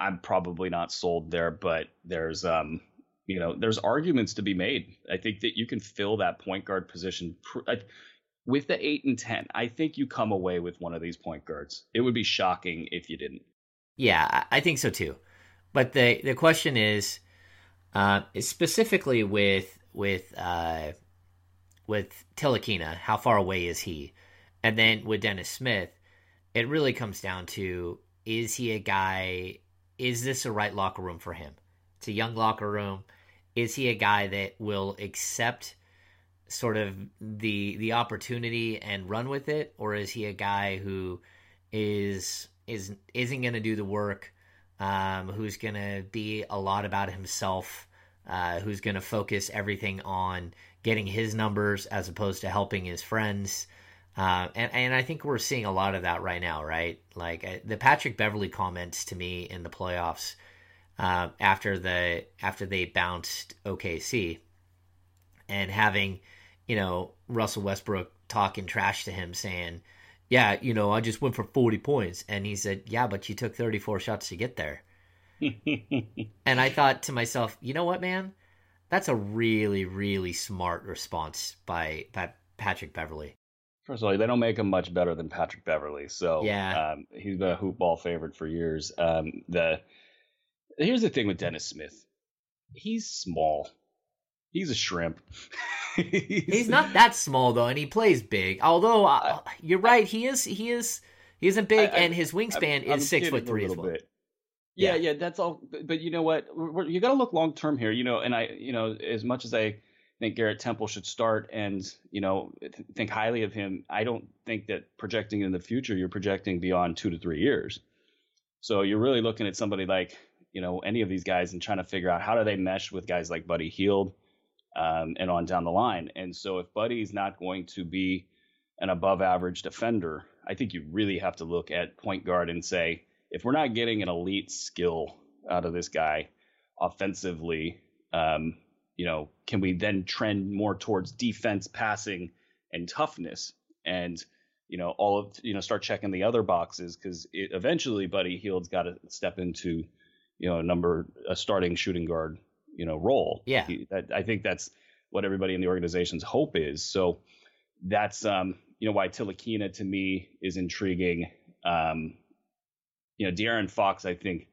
I'm probably not sold there, but there's arguments to be made. I think that you can fill that point guard position with the 8 and 10. I think you come away with one of these point guards. It would be shocking if you didn't. Yeah, I think so too. But the question is, specifically with Ntilikina, how far away is he? And then with Dennis Smith, it really comes down to, is he a guy? Is this the right locker room for him? It's a young locker room. Is he a guy that will accept sort of the opportunity and run with it, or is he a guy who isn't going to do the work? Who's going to be a lot about himself? Who's going to focus everything on getting his numbers as opposed to helping his friends? And I think we're seeing a lot of that right now, right? Like the Patrick Beverley comments to me in the playoffs after they bounced OKC, and having, you know, Russell Westbrook talking trash to him, saying, "Yeah, you know, I just went for 40 points." And he said, "Yeah, but you took 34 shots to get there." And I thought to myself, you know what, man? That's a really, really smart response by Patrick Beverley. First of all, they don't make him much better than Patrick Beverley. So yeah. He's been a hoop ball favorite for years. Here's the thing with Dennis Smith. He's small. He's a shrimp. He's not that small, though, and he plays big. Although, you're right, he isn't big, and his wingspan is 6'3" as well. Yeah, that's all. But you know what? You got to look long term here. You know, and I, you know, as much as I think Garrett Temple should start and, you know, think highly of him. I don't think that projecting in the future, you're projecting beyond 2 to 3 years. So you're really looking at somebody like, you know, any of these guys and trying to figure out how do they mesh with guys like Buddy Hield and on down the line. And so if Buddy's not going to be an above average defender, I think you really have to look at point guard and say, if we're not getting an elite skill out of this guy offensively, you know, can we then trend more towards defense, passing, and toughness? And, you know, all of, you know, start checking the other boxes, because eventually Buddy Hield's got to step into, you know, a starting shooting guard, you know, role. Yeah. I think that's what everybody in the organization's hope is. So that's, you know, why Ntilikina to me is intriguing. You know, De'Aaron Fox, I think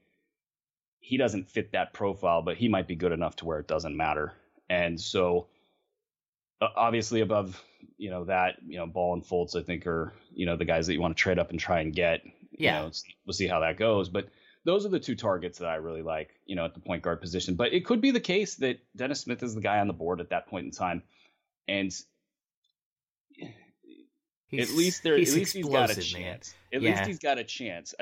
he doesn't fit that profile, but he might be good enough to where it doesn't matter. And so obviously above, you know, that, you know, Ball and Fultz, I think are, you know, the guys that you want to trade up and try and get. Yeah. You know, we'll see how that goes. But those are the two targets that I really like, you know, at the point guard position. But it could be the case that Dennis Smith is the guy on the board at that point in time. And at least he's got a chance. Man. At least he's got a chance.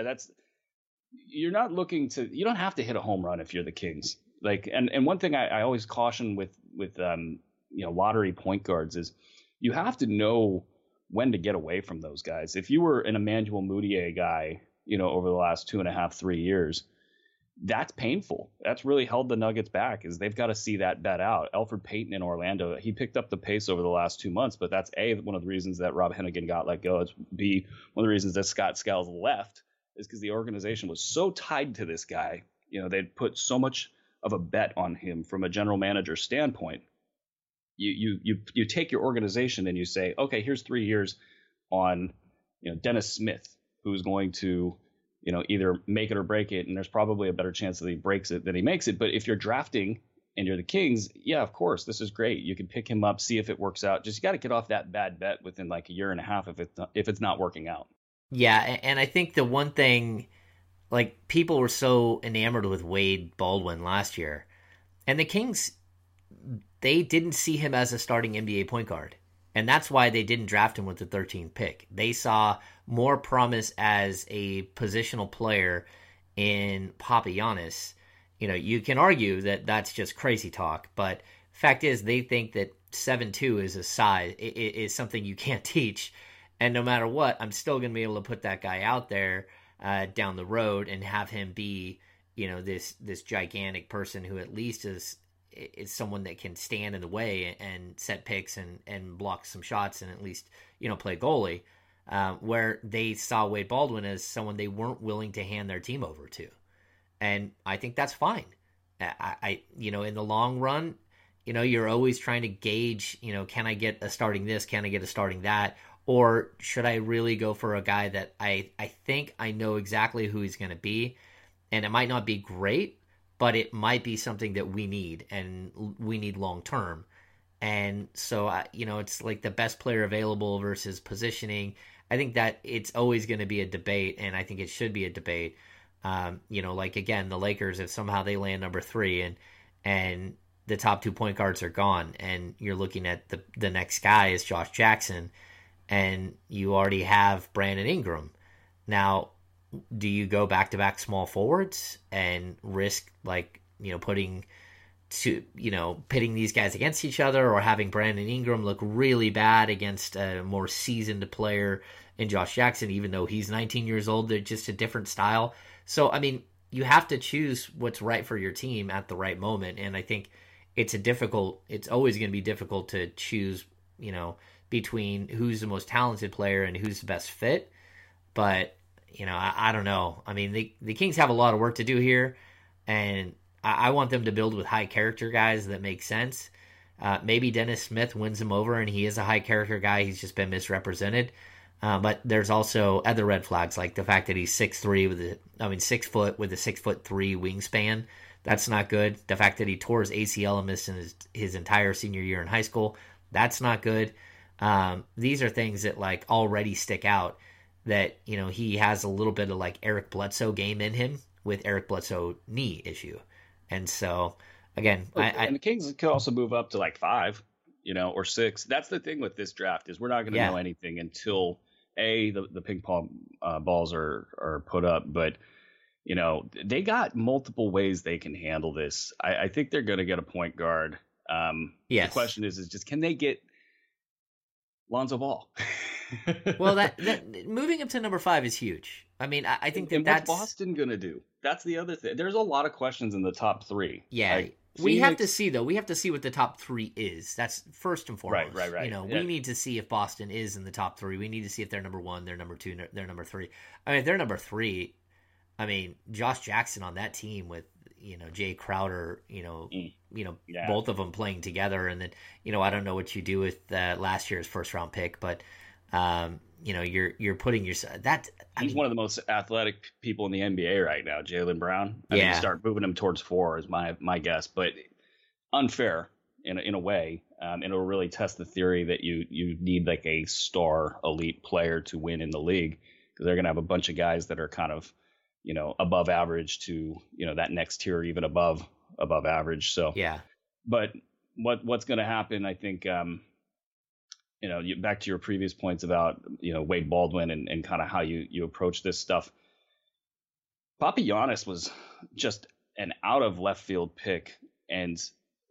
You're not looking to, you don't have to hit a home run if you're the Kings. Like, and one thing I always caution with you know, lottery point guards is you have to know when to get away from those guys. If you were an Emmanuel Mudiay guy, you know, over the last 2.5, 3 years, that's painful. That's really held the Nuggets back, is they've got to see that bet out. Elfrid Payton in Orlando, he picked up the pace over the last 2 months, but that's A, one of the reasons that Rob Hennigan got let go. It's B, one of the reasons that Scott Skiles left, is because the organization was so tied to this guy. You know, they'd put so much of a bet on him from a general manager standpoint. You take your organization and you say, okay, here's 3 years on, you know, Dennis Smith, who's going to, you know, either make it or break it. And there's probably a better chance that he breaks it than he makes it. But if you're drafting and you're the Kings, yeah, of course, this is great. You can pick him up, see if it works out. Just, you got to get off that bad bet within like 1.5 years if it's not working out. Yeah. And I think the one thing, like, people were so enamored with Wade Baldwin last year, and the Kings, they didn't see him as a starting NBA point guard. And that's why they didn't draft him with the 13th pick. They saw more promise as a positional player in Papagiannis. You know, you can argue that that's just crazy talk, but fact is, they think that 7'2" is a size, is something you can't teach. And no matter what, I'm still going to be able to put that guy out there down the road and have him be, you know, this gigantic person who at least is someone that can stand in the way and set picks and block some shots and at least, you know, play goalie, where they saw Wade Baldwin as someone they weren't willing to hand their team over to. And I think that's fine. I you know, in the long run, you know, you're always trying to gauge, you know, can I get a starting this? Can I get a starting that? Or should I really go for a guy that I think I know exactly who he's going to be? And it might not be great, but it might be something that we need, and we need long-term. And so, you know, it's like the best player available versus positioning. I think that it's always going to be a debate, and I think it should be a debate. You know, like, again, the Lakers, if somehow they land number 3 and the top 2 point guards are gone, and you're looking at the next guy is Josh Jackson, and you already have Brandon Ingram. Now, do you go back-to-back small forwards and risk, like, you know, pitting these guys against each other, or having Brandon Ingram look really bad against a more seasoned player in Josh Jackson, even though he's 19 years old? They're just a different style. So, I mean, you have to choose what's right for your team at the right moment. And I think it's always going to be difficult to choose, you know, between who's the most talented player and who's the best fit. But, you know, I don't know. I mean, the Kings have a lot of work to do here, and I want them to build with high character guys that make sense. Maybe Dennis Smith wins him over, and he is a high character guy. He's just been misrepresented. But there's also other red flags, like the fact that he's 6'3", 6 foot with a 6'3" wingspan. That's not good. The fact that he tore his ACL and missed in his entire senior year in high school, that's not good. These are things that, like, already stick out, that, you know, he has a little bit of, like, Eric Bledsoe game in him with Eric Bledsoe knee issue. And so, again, and the Kings could also move up to like 5. you know, or six. That's the thing with this draft is we're not going to know anything until the ping pong balls are put up. But, you know, they got multiple ways they can handle this. I think they're going to get a point guard. The question is just can they get Lonzo Ball? Well, that moving up to number 5 is huge. I mean, I think that that's what's Boston going to do. That's the other thing. There's a lot of questions in the top 3. Yeah. Like, we have to see, though. We have to see what the top 3 is. That's first and foremost. Right. You know, we need to see if Boston is in the top 3. We need to see if they're number 1, they're number 2, they're number 3. I mean, if they're number 3, I mean, Josh Jackson on that team with, you know, Jay Crowder, both of them playing together. And then, you know, I don't know what you do with last year's first round pick, but you know, you're putting yourself that. He's one of the most athletic people in the NBA right now, Jaylen Brown. I mean, start moving him towards 4 is my guess, but unfair in a way, and it'll really test the theory that you need like a star elite player to win in the league, because they're gonna have a bunch of guys that are kind of, you know, above average to, you know, that next tier, even above average. So but what's gonna happen, I think. You know, back to your previous points about, you know, Wade Baldwin and kind of how you approach this stuff. Papagiannis was just an out of left field pick. And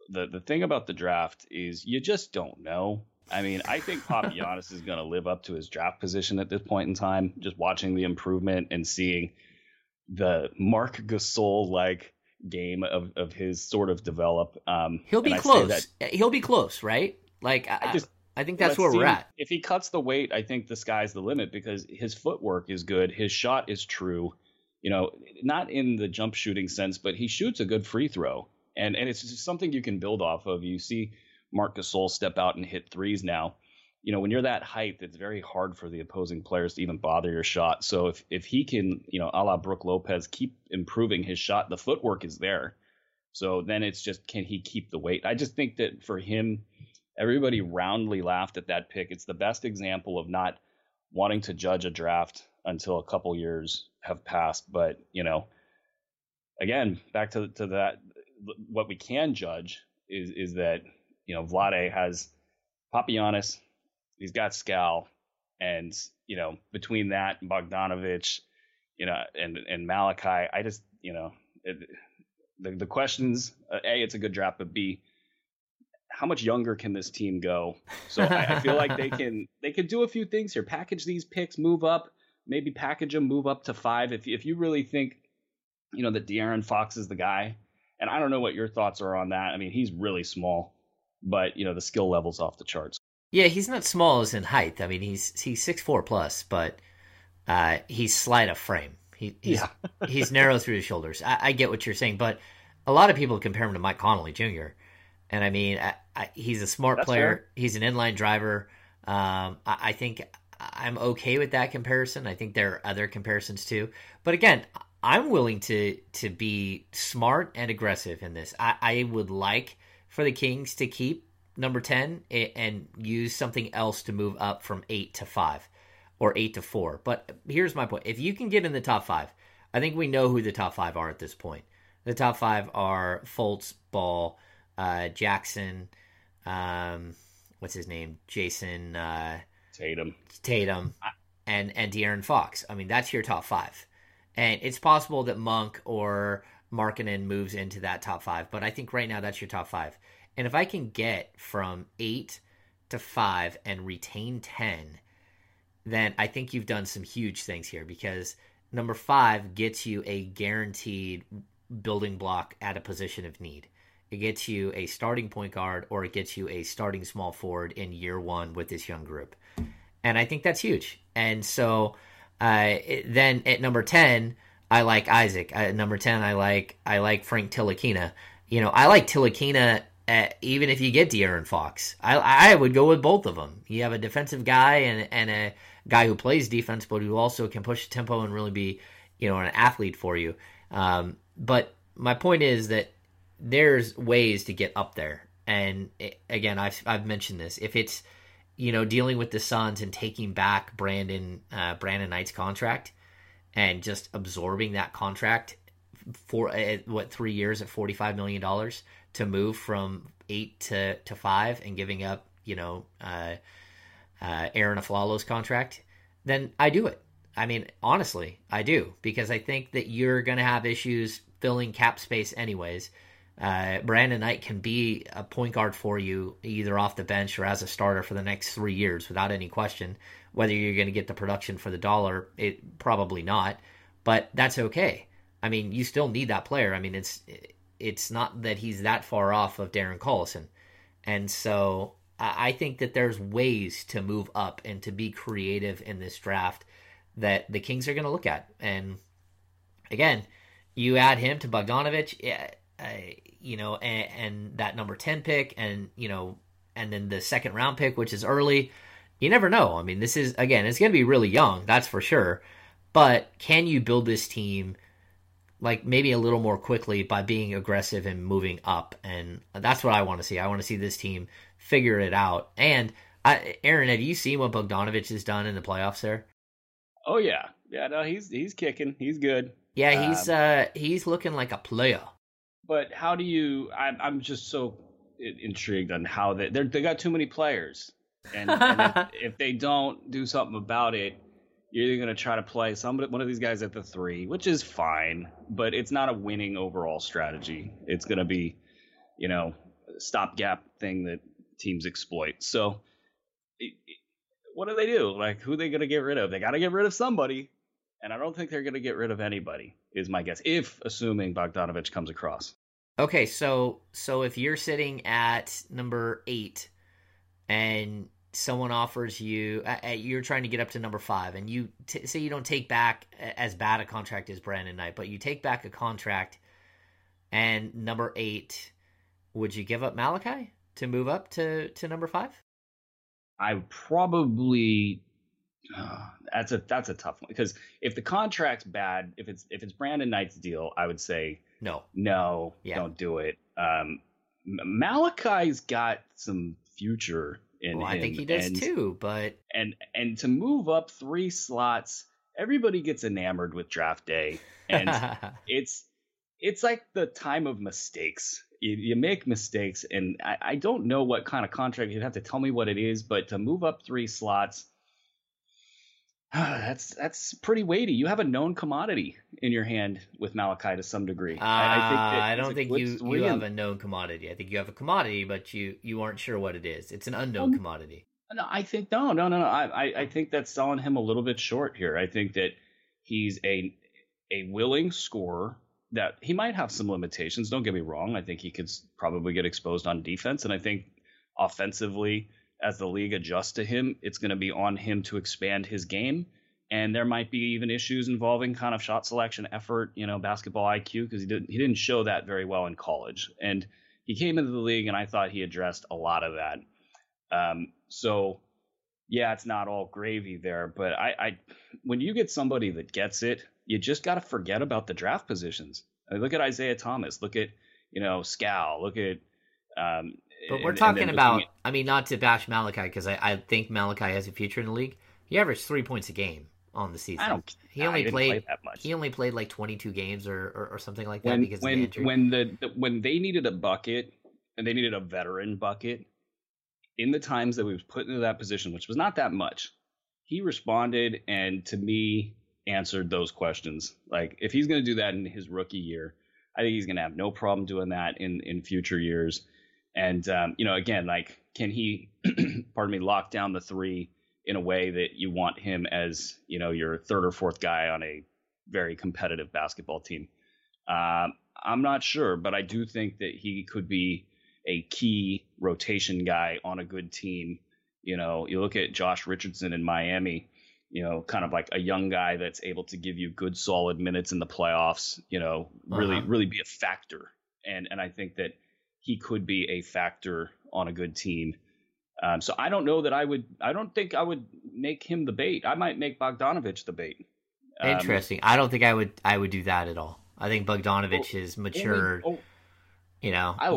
the thing about the draft is you just don't know. I mean, I think Papagiannis is going to live up to his draft position at this point in time, just watching the improvement and seeing the Mark Gasol-like game of his sort of develop. He'll be close. He'll be close, right? Like, I think that's where we're at. If he cuts the weight, I think the sky's the limit, because his footwork is good. His shot is true, you know, not in the jump shooting sense, but he shoots a good free throw. And it's just something you can build off of. You see Mark Gasol step out and hit threes now. You know, when you're that height, it's very hard for the opposing players to even bother your shot. So if he can, you know, a la Brook Lopez, keep improving his shot, the footwork is there. So then it's just, can he keep the weight? I just think that for him, everybody roundly laughed at that pick. It's the best example of not wanting to judge a draft until a couple years have passed. But, you know, again, back to that, what we can judge is that, you know, Vlade has Papagiannis, he's got Skal, and, you know, between that and Bogdanović, you know, and Malachi, I just, you know, the questions, A, it's a good draft, but B, how much younger can this team go? So I feel like they can do a few things here. Package these picks, move up, maybe package them, move up to 5. If you really think, you know, that De'Aaron Fox is the guy, and I don't know what your thoughts are on that. I mean, he's really small, but, you know, the skill level's off the charts. Yeah, he's not small as in height. I mean, he's 6'4 plus, but he's slight of frame. He's narrow through the shoulders. I get what you're saying, but a lot of people compare him to Mike Conley Jr., and I mean, he's a smart player. Fair. He's an inline driver. I think I'm okay with that comparison. I think there are other comparisons too. But again, I'm willing to be smart and aggressive in this. I would like for the Kings to keep number 10 and use something else to move up from 8 to 5 or 8 to 4. But here's my point. If you can get in the top 5, I think we know who the top 5 are at this point. The top 5 are Fultz, Ball, Jackson, what's his name? Jayson Tatum, and De'Aaron Fox. I mean, that's your top 5, and it's possible that Monk or Markkanen moves into that top 5. But I think right now that's your top 5. And if I can get from 8 to 5 and retain 10, then I think you've done some huge things here, because number 5 gets you a guaranteed building block at a position of need. It gets you a starting point guard, or it gets you a starting small forward in year one with this young group. And I think that's huge. And so then at number 10, I like Isaac. At number 10, I like Frank Ntilikina. You know, I like Ntilikina even if you get De'Aaron Fox. I would go with both of them. You have a defensive guy and a guy who plays defense, but who also can push the tempo and really be, you know, an athlete for you. But my point is that there's ways to get up there. And again, I've mentioned this. If it's, you know, dealing with the Suns and taking back Brandon Knight's contract and just absorbing that contract 3 years at $45 million to move from 8 to 5 and giving up, Aaron Aflalo's contract, then I do it. I mean, honestly, I do, because I think that you're going to have issues filling cap space anyways. Brandon Knight can be a point guard for you either off the bench or as a starter for the next 3 years without any question. Whether you're going to get the production for the dollar, it probably not, but that's okay. I mean, you still need that player. I mean, it's not that he's that far off of Darren Collison. And so I think that there's ways to move up and to be creative in this draft that the Kings are going to look at. And again, you add him to Bogdanović, and that number 10 pick and then the second round pick, which is early. You never know. I mean, this is, again, it's going to be really young. That's for sure. But can you build this team like maybe a little more quickly by being aggressive and moving up? And that's what I want to see. I want to see this team figure it out. And Aaron, have you seen what Bogdanović has done in the playoffs there? Oh yeah. Yeah, no, he's kicking. He's good. Yeah, he's looking like a player. But how do you I'm just so intrigued on how they got too many players. And if they don't do something about it, you're either going to try to play one of these guys at the 3, which is fine, but it's not a winning overall strategy. It's going to be, a stopgap thing that teams exploit. So what do they do? Like, who are they going to get rid of? They got to get rid of somebody. And I don't think they're going to get rid of anybody is my guess, if assuming Bogdanović comes across. Okay, so if you're sitting at number 8 and someone offers you, you're trying to get up to number 5, and you say you don't take back as bad a contract as Brandon Knight, but you take back a contract and number 8, would you give up Malachi to move up to number 5? I probably that's a tough one, because if the contract's bad, if it's Brandon Knight's deal, I would say no, yeah, don't do it. Malachi's got some future in him. I think he does too, but and to move up 3 slots, everybody gets enamored with draft day, and it's like the time of mistakes. You make mistakes, and I don't know what kind of contract. You'd have to tell me what it is, but to move up 3 slots, that's pretty weighty. You have a known commodity in your hand with Malachi to some degree. I don't think you have a known commodity. I think you have a commodity, but you aren't sure what it is. It's an unknown commodity. No, I think no. I think that's selling him a little bit short here. I think that he's a willing scorer. That he might have some limitations. Don't get me wrong. I think he could probably get exposed on defense. And I think offensively, as the league adjusts to him, it's going to be on him to expand his game. And there might be even issues involving kind of shot selection, effort, basketball IQ, because he didn't show that very well in college. And he came into the league, and I thought he addressed a lot of that. So, yeah, it's not all gravy there. But I when you get somebody that gets it, you just got to forget about the draft positions. I mean, look at Isaiah Thomas. Look at, Skal. Look at. But we're talking about. I mean, not to bash Malachi, because I think Malachi has a future in the league. He averaged 3 points a game on the season. He only played that much. He only played like 22 games or something like that because they needed a bucket, and they needed a veteran bucket. In the times that we was put into that position, which was not that much, he responded, and to me, answered those questions. Like, if he's going to do that in his rookie year, I think he's going to have no problem doing that in future years. And again, like, can he lock down the 3 in a way that you want him as your third or fourth guy on a very competitive basketball team? I'm not sure, but I do think that he could be a key rotation guy on a good team. You look at Josh Richardson in Miami, kind of like a young guy that's able to give you good, solid minutes in the playoffs, really be a factor. And I think that he could be a factor on a good team. So I don't know that I don't think I would make him the bait. I might make Bogdanović the bait. Interesting. I don't think I would do that at all. I think Bogdanović is matured. I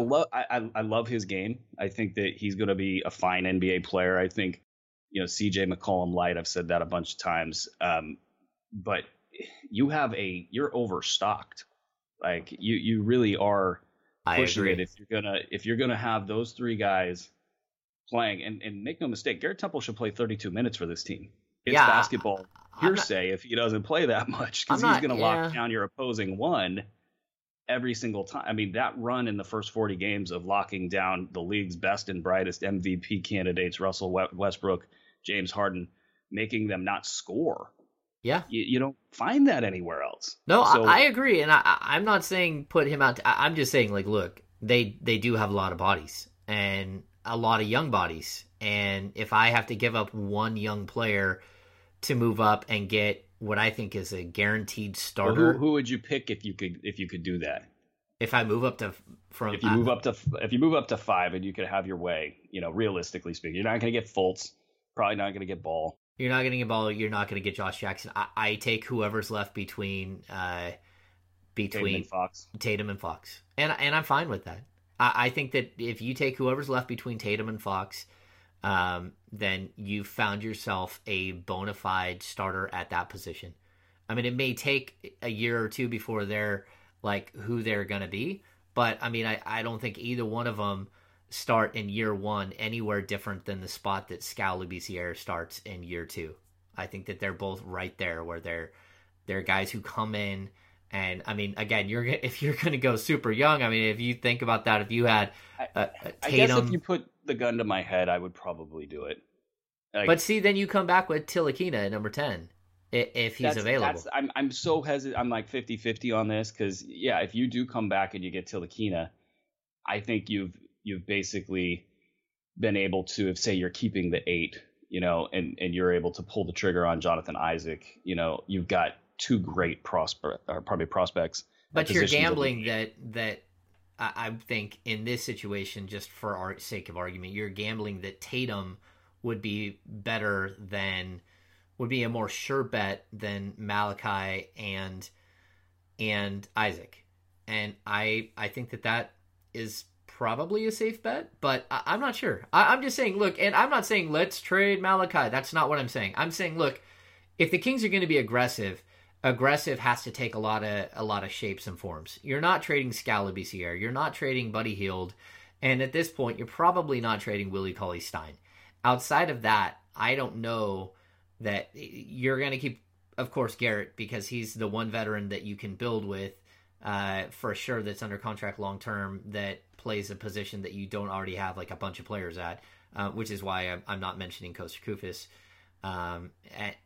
love his game. I think that he's going to be a fine NBA player. I think, CJ McCollum Light, I've said that a bunch of times, but you're overstocked Like you really are pushing it if you're gonna have those three guys playing. And make no mistake, Garrett Temple should play 32 minutes for this team. It's basketball hearsay if he doesn't play that much, because he's going to lock down your opposing one every single time. I mean, that run in the first 40 games of locking down the league's best and brightest MVP candidates, Russell Westbrook, James Harden, making them not score. Yeah. You don't find that anywhere else. No, so, I agree. And I'm not saying put him out. I'm just saying, like, look, they do have a lot of bodies and a lot of young bodies. And if I have to give up one young player to move up and get what I think is a guaranteed starter. Well, who would you pick if you could do that? If I move up to if you move up to five and you could have your way, you know, realistically speaking, you're not going to get Fultz, probably not going to get Ball. You're not going to get Ball. You're not going to get Josh Jackson. I take whoever's left between Tatum and Fox, and I'm fine with that. I think that if you take whoever's left between Tatum and Fox, then you found yourself a bona fide starter at that position. I mean, it may take a year or two before they're like who they're going to be, but I mean, I don't think either one of them start in year one anywhere different than the spot that Skal Labissière starts in year two. I think that they're both right there where they're guys who come in. And I mean, again, if you're going to go super young, I mean, if you think about that, if you had Tatum, I guess if you put the gun to my head, I would probably do it. Like, but see, then you come back with Ntilikina at number 10 if he's available. I'm so hesitant. I'm like 50-50 on this because if you do come back and you get Ntilikina, I think you've basically been able to, if say you're keeping the 8, you know, and you're able to pull the trigger on Jonathan Isaac, you know, you've got two great prospects. But you're gambling that I think in this situation, just for our sake of argument, you're gambling that Tatum would be a more sure bet than Malachi and Isaac. And I think that is probably a safe bet, but I'm not sure. I'm just saying, look, and I'm not saying let's trade Malachi. That's not what I'm saying. I'm saying, look, if the Kings are going to be aggressive has to take a lot of shapes and forms. You're not trading Skal Labissière. You're not trading Buddy Hield. And at this point, you're probably not trading Willie Cauley-Stein. Outside of that, I don't know that you're going to keep, of course, Garrett, because he's the one veteran that you can build with for sure that's under contract long-term that plays a position that you don't already have like a bunch of players at, which is why I'm not mentioning Kosta Kufis.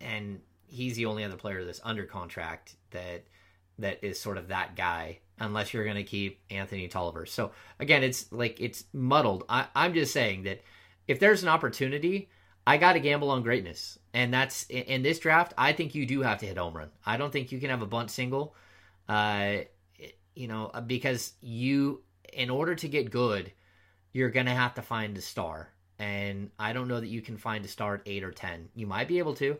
And he's the only other player that's under contract that is sort of that guy, unless you're going to keep Anthony Tolliver. So again, it's like, it's muddled. I'm just saying that if there's an opportunity, I got to gamble on greatness. And that's in this draft. I think you do have to hit home run. I don't think you can have a bunt single, you know, because in order to get good, you're going to have to find a star. And I don't know that you can find a star at 8 or 10. You might be able to,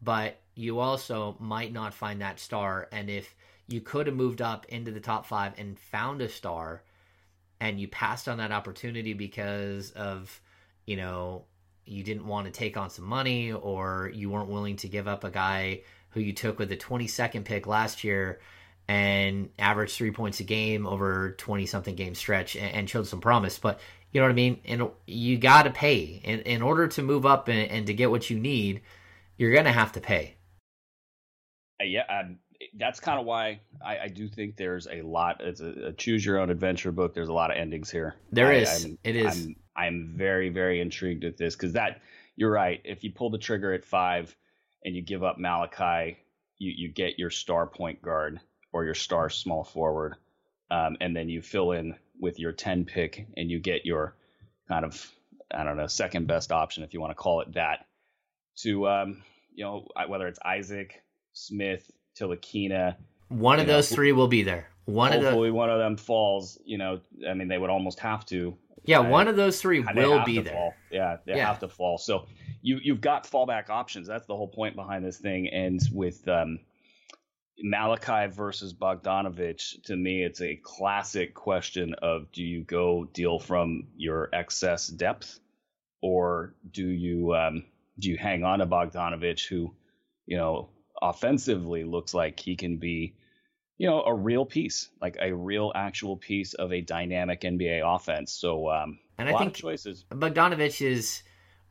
but you also might not find that star. And if you could have moved up into the top 5 and found a star and you passed on that opportunity because of, you know, you didn't want to take on some money or you weren't willing to give up a guy who you took with the 22nd pick last year and averaged 3 points a game over 20-something game stretch and showed some promise. But you know what I mean? And you got to pay. In order to move up and to get what you need, you're going to have to pay. Yeah, that's kind of why I do think there's a lot. It's a choose-your-own-adventure book. There's a lot of endings here. I'm very, very intrigued with this because you're right. If you pull the trigger at 5 and you give up Malachi, you get your star point guard or your star small forward, and then you fill in with your 10 pick and you get your kind of, I don't know, second best option, if you want to call it that. To, you know, whether it's Isaac, Smith, Ntilikina. One of those three will be there. Hopefully one of them falls, you know, I mean, they would almost have to. Yeah, one of those three will be there. Fall. Yeah, they have to fall. So you've got fallback options. That's the whole point behind this thing. And with Malachi versus Bogdanović, to me, it's a classic question of do you go deal from your excess depth or do you hang on to Bogdanović, who, you know, offensively looks like he can be you know, a real piece, like a real actual piece of a dynamic NBA offense. So and a lot of choices. Bogdanović is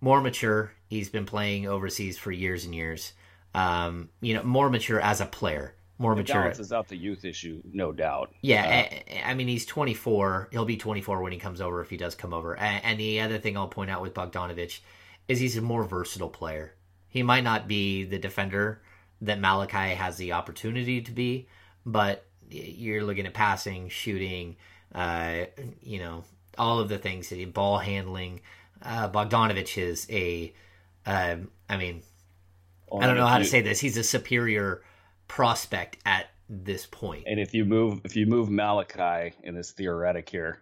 more mature. He's been playing overseas for years and years. You know, more mature as a player. More mature. It balances out the youth issue, no doubt. Yeah, I mean, he's 24. He'll be 24 when he comes over, if he does come over. And the other thing I'll point out with Bogdanović is he's a more versatile player. He might not be the defender that Malachi has the opportunity to be, but you're looking at passing, shooting, you know, all of the things, ball handling. Bogdanović is a, I mean, I don't know how to say this. He's a superior prospect at this point. And if you move Malachi in this theoretic here,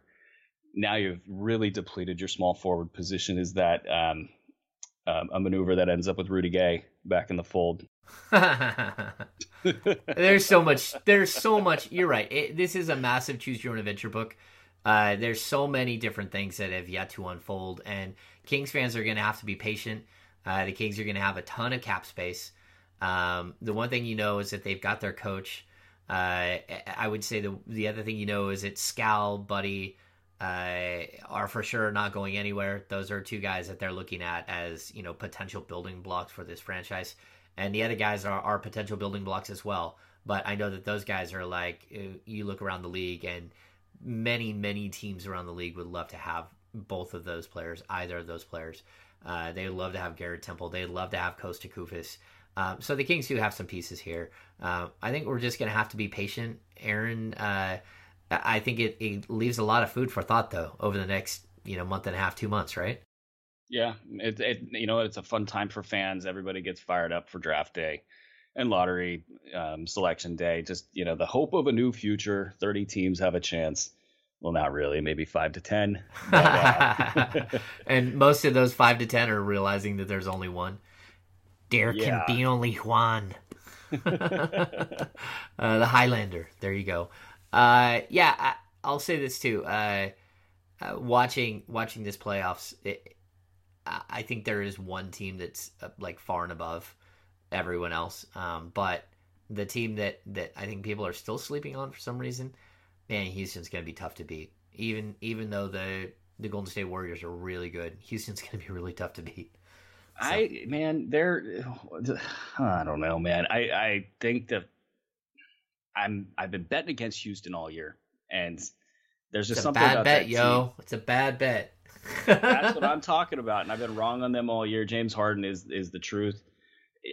now you've really depleted your small forward position. Is that a maneuver that ends up with Rudy Gay back in the fold? There's so much. You're right. This is a massive choose your own adventure book. There's so many different things that have yet to unfold, and Kings fans are going to have to be patient. The Kings are going to have a ton of cap space. The one thing you know is that they've got their coach. I would say the other thing you know is that Skal, Buddy, are for sure not going anywhere. Those are two guys that they're looking at as, you know, potential building blocks for this franchise. And the other guys are potential building blocks as well. But I know that those guys are like, you look around the league, and many, many teams around the league would love to have both of those players, either of those players. They would love to have Garrett Temple. They'd love to have Costa Kufis. So the Kings do have some pieces here. I think we're just going to have to be patient, Aaron. I think it leaves a lot of food for thought, though, over the next, you know, month and a half, 2 months, right? Yeah, you know, it's a fun time for fans. Everybody gets fired up for draft day and lottery selection day. Just, you know, the hope of a new future. 30 teams have a chance. Well, not really, maybe 5 to 10. But, and most of those 5 to 10 are realizing that there's only one. There can be only one. The Highlander. There you go. Yeah, I'll say this too. Watching this playoffs, I think there is one team that's like far and above everyone else. But the team that I think people are still sleeping on for some reason, man, Houston's going to be tough to beat. Even though the Golden State Warriors are really good, Houston's going to be really tough to beat. So. I don't know, man. I think that I've been betting against Houston all year, and there's just something about that team. It's a bad bet, yo. It's a bad bet. That's what I'm talking about, and I've been wrong on them all year. James Harden is the truth.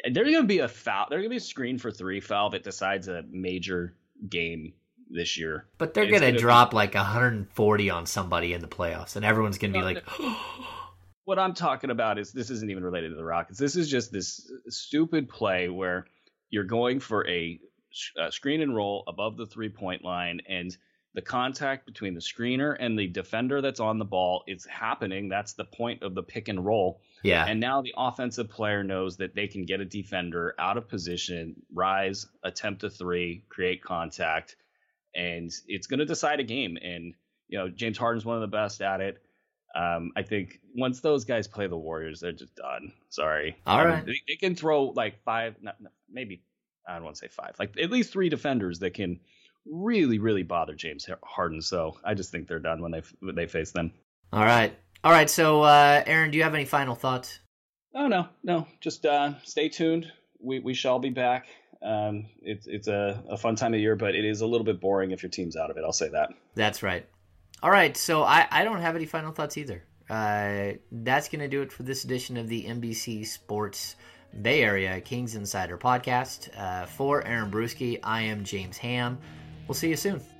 There's going to be a foul. There's going to be a screen for three foul that decides a major game this year. But they're going to drop like 140 on somebody in the playoffs, and everyone's going to be like. What I'm talking about is this isn't even related to the Rockets. This is just this stupid play where you're going for a screen and roll above the 3-point line, and the contact between the screener and the defender that's on the ball is happening. That's the point of the pick and roll. Yeah. And now the offensive player knows that they can get a defender out of position, rise, attempt a three, create contact, and it's going to decide a game. And, you know, James Harden's one of the best at it. I think once those guys play the Warriors, they're just done. Sorry. All right. They can throw like five, maybe I don't want to say five, like at least three defenders that can really, really bother James Harden. So I just think they're done when they face them. All right. All right. So, Aaron, do you have any final thoughts? Oh, no, just, stay tuned. We shall be back. It's a fun time of year, but it is a little bit boring if your team's out of it. I'll say that. That's right. All right, so I don't have any final thoughts either. That's going to do it for this edition of the NBC Sports Bay Area Kings Insider Podcast. For Aaron Bruski, I am James Ham. We'll see you soon.